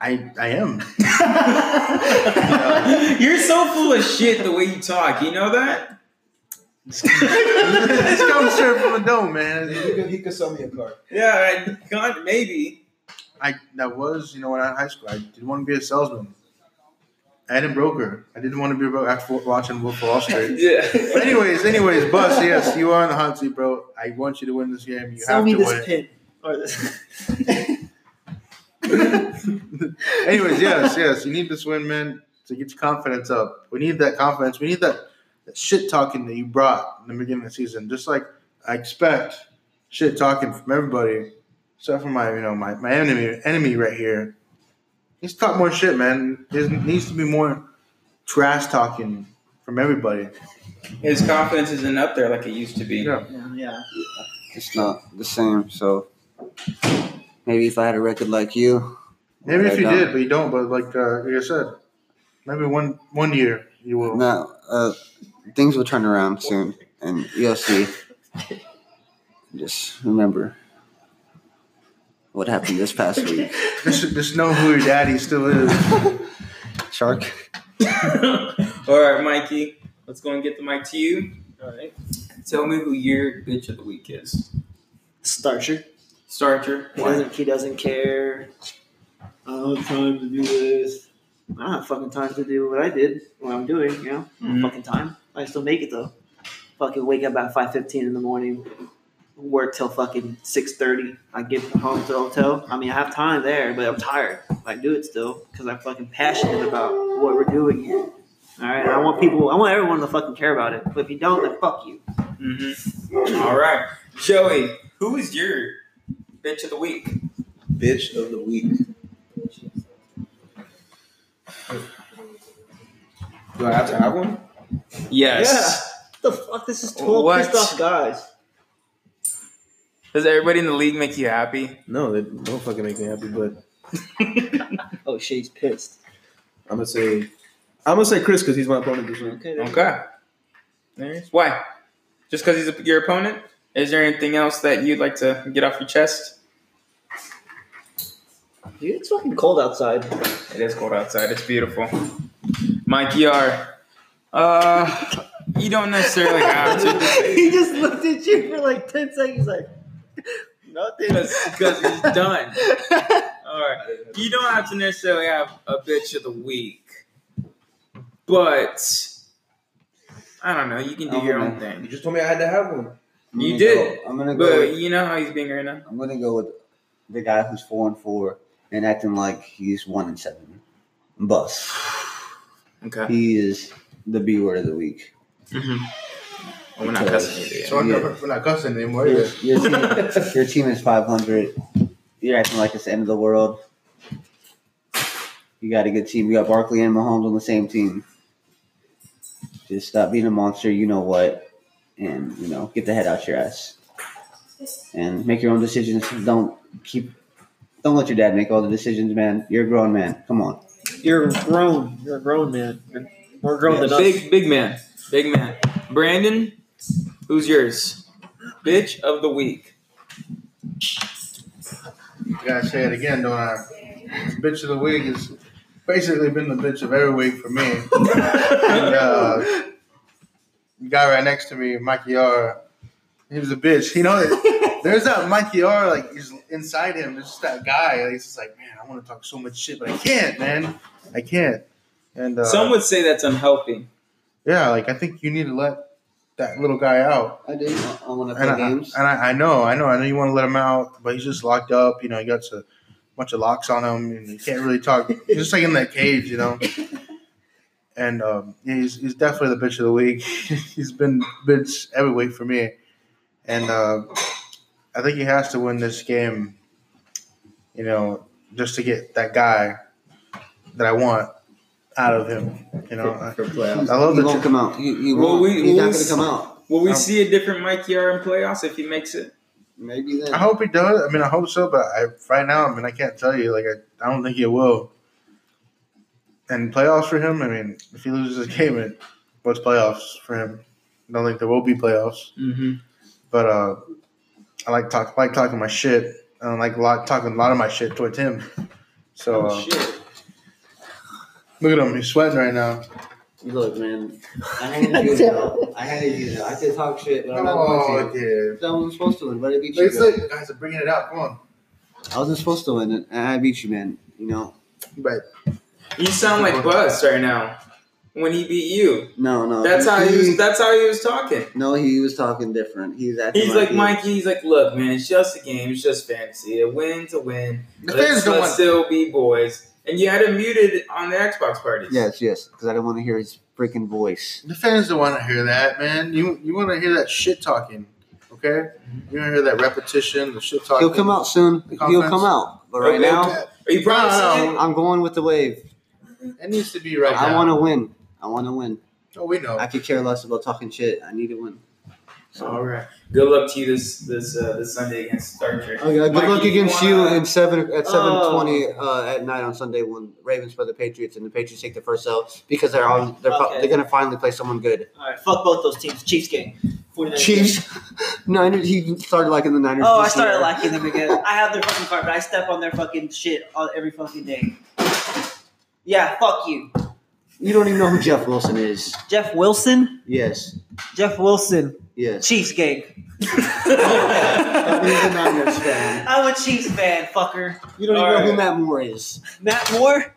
I, I am. You know? You're so full of shit the way you talk. You know that? This comes straight from the dome, man. He could, he could sell me a car. Yeah, I God, maybe. I that was, you know, when I was in high school, I didn't want to be a salesman. I didn't broker. I didn't want to be a broker after watching Wolf of Wall Street. Yeah. But anyways, anyways, Bus, yes, you are in the hot seat, bro. I want you to win this game. You Sell have me to this win. Pin or this. Anyways, yes, yes, you need this win, man, to get your confidence up. We need that confidence. We need that, that shit talking that you brought in the beginning of the season. Just like I expect shit talking from everybody, except for my, you know, my, my enemy enemy right here. He's talk more shit, man. There needs to be more trash talking from everybody. His confidence isn't up there like it used to be. Yeah, yeah. yeah. It's not the same. So maybe if I had a record like you, maybe if I you don't. did, but you don't. But like uh, like I said, maybe one one year you will. No, uh, things will turn around soon, and you'll see. Just remember what happened this past week. Just, just know who your daddy still is. Shark. All right, Mikey. Let's go and get the mic to you. All right. Tell me who your bitch of the week is. Starcher. Starcher. He doesn't, he doesn't care. I don't have time to do this. I don't have fucking time to do what I did, what I'm doing, you know? Mm-hmm. I don't have fucking time. I still make it, though. Fucking wake up at five fifteen in the morning. Work till fucking six thirty. I get home to the hotel. I mean, I have time there, but I'm tired. I do it still because I'm fucking passionate about what we're doing here. All right? And I want people, I want everyone to fucking care about it. But if you don't, then fuck you. Mm-hmm. All right. Joey, who is your bitch of the week? Bitch of the week. Do I have to have one? Yes. Yeah. What the fuck? This is twelve pissed off guys. Does everybody in the league make you happy? No, they don't fucking make me happy, but... oh, shit, he's pissed. I'm going to say... I'm going to say Chris because he's my opponent this week. Okay. There okay. There he is. Why? Just because he's a, your opponent? Is there anything else that you'd like to get off your chest? Dude, it's fucking cold outside. It is cold outside. It's beautiful. Mikey R. Uh, you don't necessarily have to. He just looked at you for like ten seconds like... Nothing, because he's done. All right, you don't have to necessarily have a bitch of the week, but I don't know. You can do oh, your man. own thing. You just told me I had to have one. I'm you did. Go. I'm gonna go. But with, you know how he's being right now. I'm gonna go with the guy who's four and four and acting like he's one and seven. Bus. Okay. He is the B word of the week. Mm-hmm. Well, we're not cussing either, yeah. So yeah. We're not cussing anymore. Your, your, team, your team is five hundred. You're acting like it's the end of the world. You got a good team. You got Barkley and Mahomes on the same team. Just stop being a monster, you know what, and, you know, get the head out your ass. And make your own decisions. Don't keep – don't let your dad make all the decisions, man. You're a grown man. Come on. You're grown. You're a grown man. You're more grown yeah, than big, us. Big, big man. Big man. Brandon – who's yours? Bitch of the week. You gotta say it again, don't I? Bitch of the week has basically been the bitch of every week for me. And uh, the guy right next to me, Mikey R, he was a bitch. You know, there's that Mikey R, like, he's inside him. There's just that guy. Like, he's just like, man, I want to talk so much shit, but I can't, man. I can't. And uh, some would say that's unhealthy. Yeah, like, I think you need to let that little guy out. I do. I want to play and I, games. And I, I know, I know, I know you want to let him out, but he's just locked up. You know, he got a bunch of locks on him, and he can't really talk. He's just like in that cage, you know. And um, he's he's definitely the bitch of the week. He's been bitch every week for me, and uh, I think he has to win this game. You know, just to get that guy that I want out of him, you know. I, I love that. He won't come out. He, he won't. Will we, He's not going to come out. Will we um, see a different Mikey R in playoffs if he makes it? Maybe then. I hope he does. I mean, I hope so, but I, right now, I mean, I can't tell you. Like, I, I don't think he will. And playoffs for him, I mean, if he loses this game, it, what's playoffs for him? I don't think there will be playoffs. Mm-hmm. But uh, I like talk, like talking my shit. I don't like a lot, talking a lot of my shit towards him. So. Oh, uh, shit. Look at him. He's sweating right now. Look, man, I handed you that. I handed you that. I could talk shit, but I'm not going to. I wasn't supposed to win, but I beat you. It's like, guys are bringing it out. Come on. I wasn't supposed to win, and I beat you, man. You know. But you sound like Buzz right now. When he beat you. No, no. That's he, how he was that's how he was talking. No, he was talking different. He's acting He's like, like Mikey, he's like, look, man, it's just a game, it's just fantasy. A win's a win. The let's, fans don't let's still be boys. And you had him muted on the Xbox parties. Yes, yes, because I didn't want to hear his freaking voice. The fans don't want to hear that, man. You you wanna hear that shit talking. Okay? Mm-hmm. You wanna hear that repetition, the shit talking. He'll come out soon. He'll come out. But right okay, now okay. Are you promising? I'm going with the wave. It needs to be right I now. I wanna win. I want to win. Oh, we know. I could care less about talking shit. I need to win. So. All right. Good luck to you this this uh, this Sunday against Starcher. Oh, yeah. Good Mikey, luck against you, wanna... you in seven at seven oh. twenty uh, at night on Sunday when Ravens play the Patriots and the Patriots take the first L because they're on they're okay. they're gonna finally play someone good. All right. Fuck both those teams. Chiefs game. Chiefs. Niners. He started liking the Niners. Oh, I started year. liking them again. I have their fucking card, but I step on their fucking shit every fucking day. Yeah. Fuck you. You don't even know who Jeff Wilson is. Jeff Wilson? Yes. Jeff Wilson. Yes. Chiefs gang. I'm a Chiefs fan, fucker. You don't All even right. know who Matt Moore is. Matt Moore?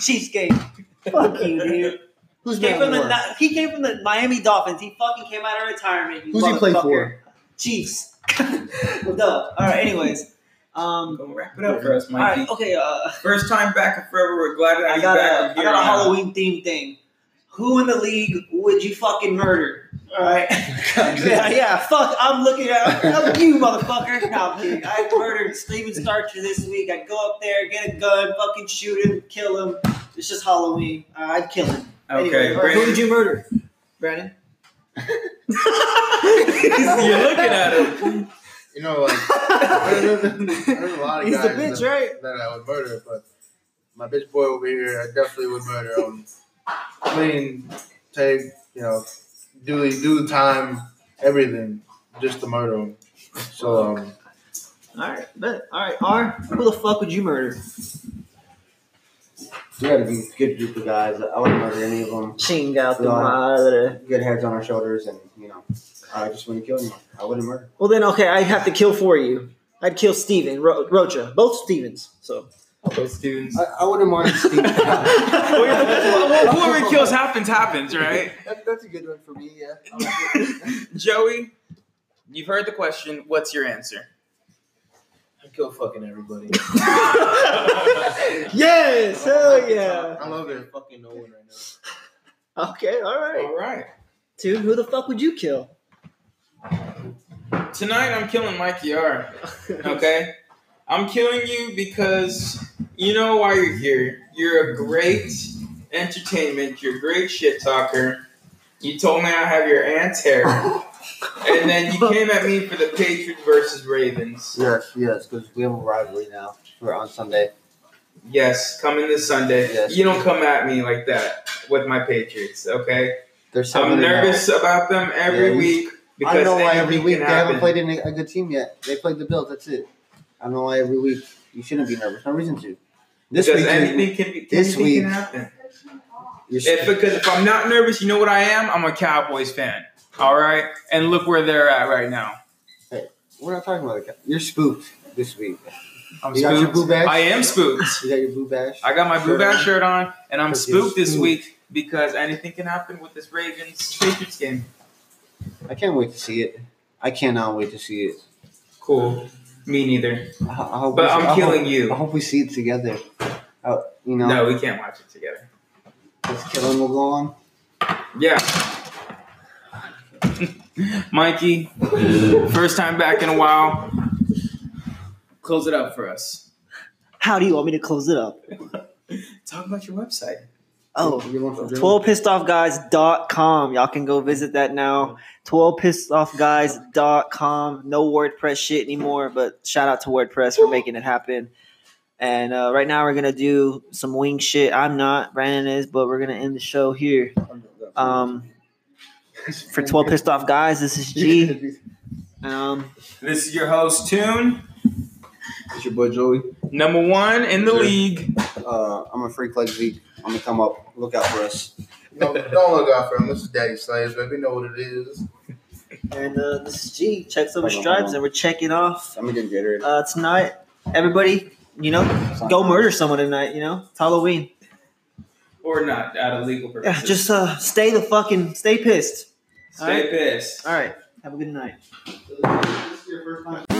Chiefs gang. Fuck you, dude. Who's Matt Moore? The, he came from the Miami Dolphins. He fucking came out of retirement. You Who's he played for? Chiefs. Duh. All right, anyways. Um, Go wrap it up for us, Mikey. All right, okay. Uh, First time back in forever. We're glad that I got back. A, I got a Halloween themed thing. Who in the league would you fucking murder? All right. yeah, yeah. Fuck. I'm looking at I'm you, motherfucker. No, I'm kidding. I murdered Stephen Starcher this week. I'd go up there, get a gun, fucking shoot him, kill him. It's just Halloween. Uh, I'd kill him. Okay. Anyway, who did you murder, Brandon? You're looking at him. You know, like, there's a lot of He's guys bitch, that, right? that I would murder, but my bitch boy over here, I definitely would murder him. Clean, take, you know, do, do time, everything, just to murder him. So, um. All right, but, all right, R, who the fuck would you murder? We gotta be a good group of guys. I wouldn't murder any of them. Chinga tu madre. Good heads on our shoulders, and, you know. I just wouldn't kill him. I wouldn't murder. Well, then, okay, I'd have to kill for you. I'd kill Steven, Ro- Rocha. Both Stevens. So. Both Stevens. I, I wouldn't mind Steven. Whoever kills happens, happens, right? That, that's a good one for me, yeah. Joey, you've heard the question. What's your answer? I'd kill fucking everybody. Yes! Hell yeah. I love it. Fucking no one right now. Okay, all right. All right. Dude, who the fuck would you kill? Tonight I'm killing Mikey R. Okay? I'm killing you because you know why you're here. You're a great entertainment. You're a great shit talker. You told me I have your aunt's hair. And then you came at me for the Patriots versus Ravens. Yes, yes, because we have a rivalry now. We're on Sunday. Yes, coming this Sunday. Yes. You don't come at me like that with my Patriots, okay? I'm nervous now. about them every yeah. week. Because I don't know why every week they happen. haven't played any, a good team yet. They played the Bills. That's it. I don't know why every week you shouldn't be nervous. No reason to. This because week, anything can, be, can this anything week, can happen. If, because if I'm not nervous, you know what I am? I'm a Cowboys fan. All right? And look where they're at right now. Hey, we're not talking about the Cowboys. You're spooked this week. I'm you spooked. Got your blue badge? I am spooked. You got your blue badge? I got my blue badge shirt on, and I'm spooked this spooked. week because anything can happen with this Ravens-Patriots game. I can't wait to see it. I cannot wait to see it. Cool. Me neither. I, I hope but we, I'm I killing hope, you. I hope we see it together. I, you know. No, we can't watch it together. This killing will go on? Yeah. Mikey, first time back in a while. Close it up for us. How do you want me to close it up? Talk about your website. Oh, twelve pissed off guys dot com. Y'all can go visit that now. twelve pissed off guys dot com. No WordPress shit anymore, but shout out to WordPress for making it happen. And uh, right now we're going to do some wing shit. I'm not. Brandon is, but we're going to end the show here. Um, for twelve Pissed Off Guys, this is G. Um, this is your host, Toon. It's your boy, Joey. Number one in the league. Uh, I'm a freak like Zeke. I'm going to come up. Look out for us. You know, don't look out for him. This is Daddy Slays, baby. You know what it is. And uh, this is G. Checks over Stripes, and we're checking off. I'm going to get Gatorade. Uh, tonight, everybody, you know, go murder someone tonight, you know. It's Halloween. Or not, out of legal purposes. Yeah, just uh, stay the fucking, stay pissed. Stay all right? pissed. All right. Have a good night. This is your first time.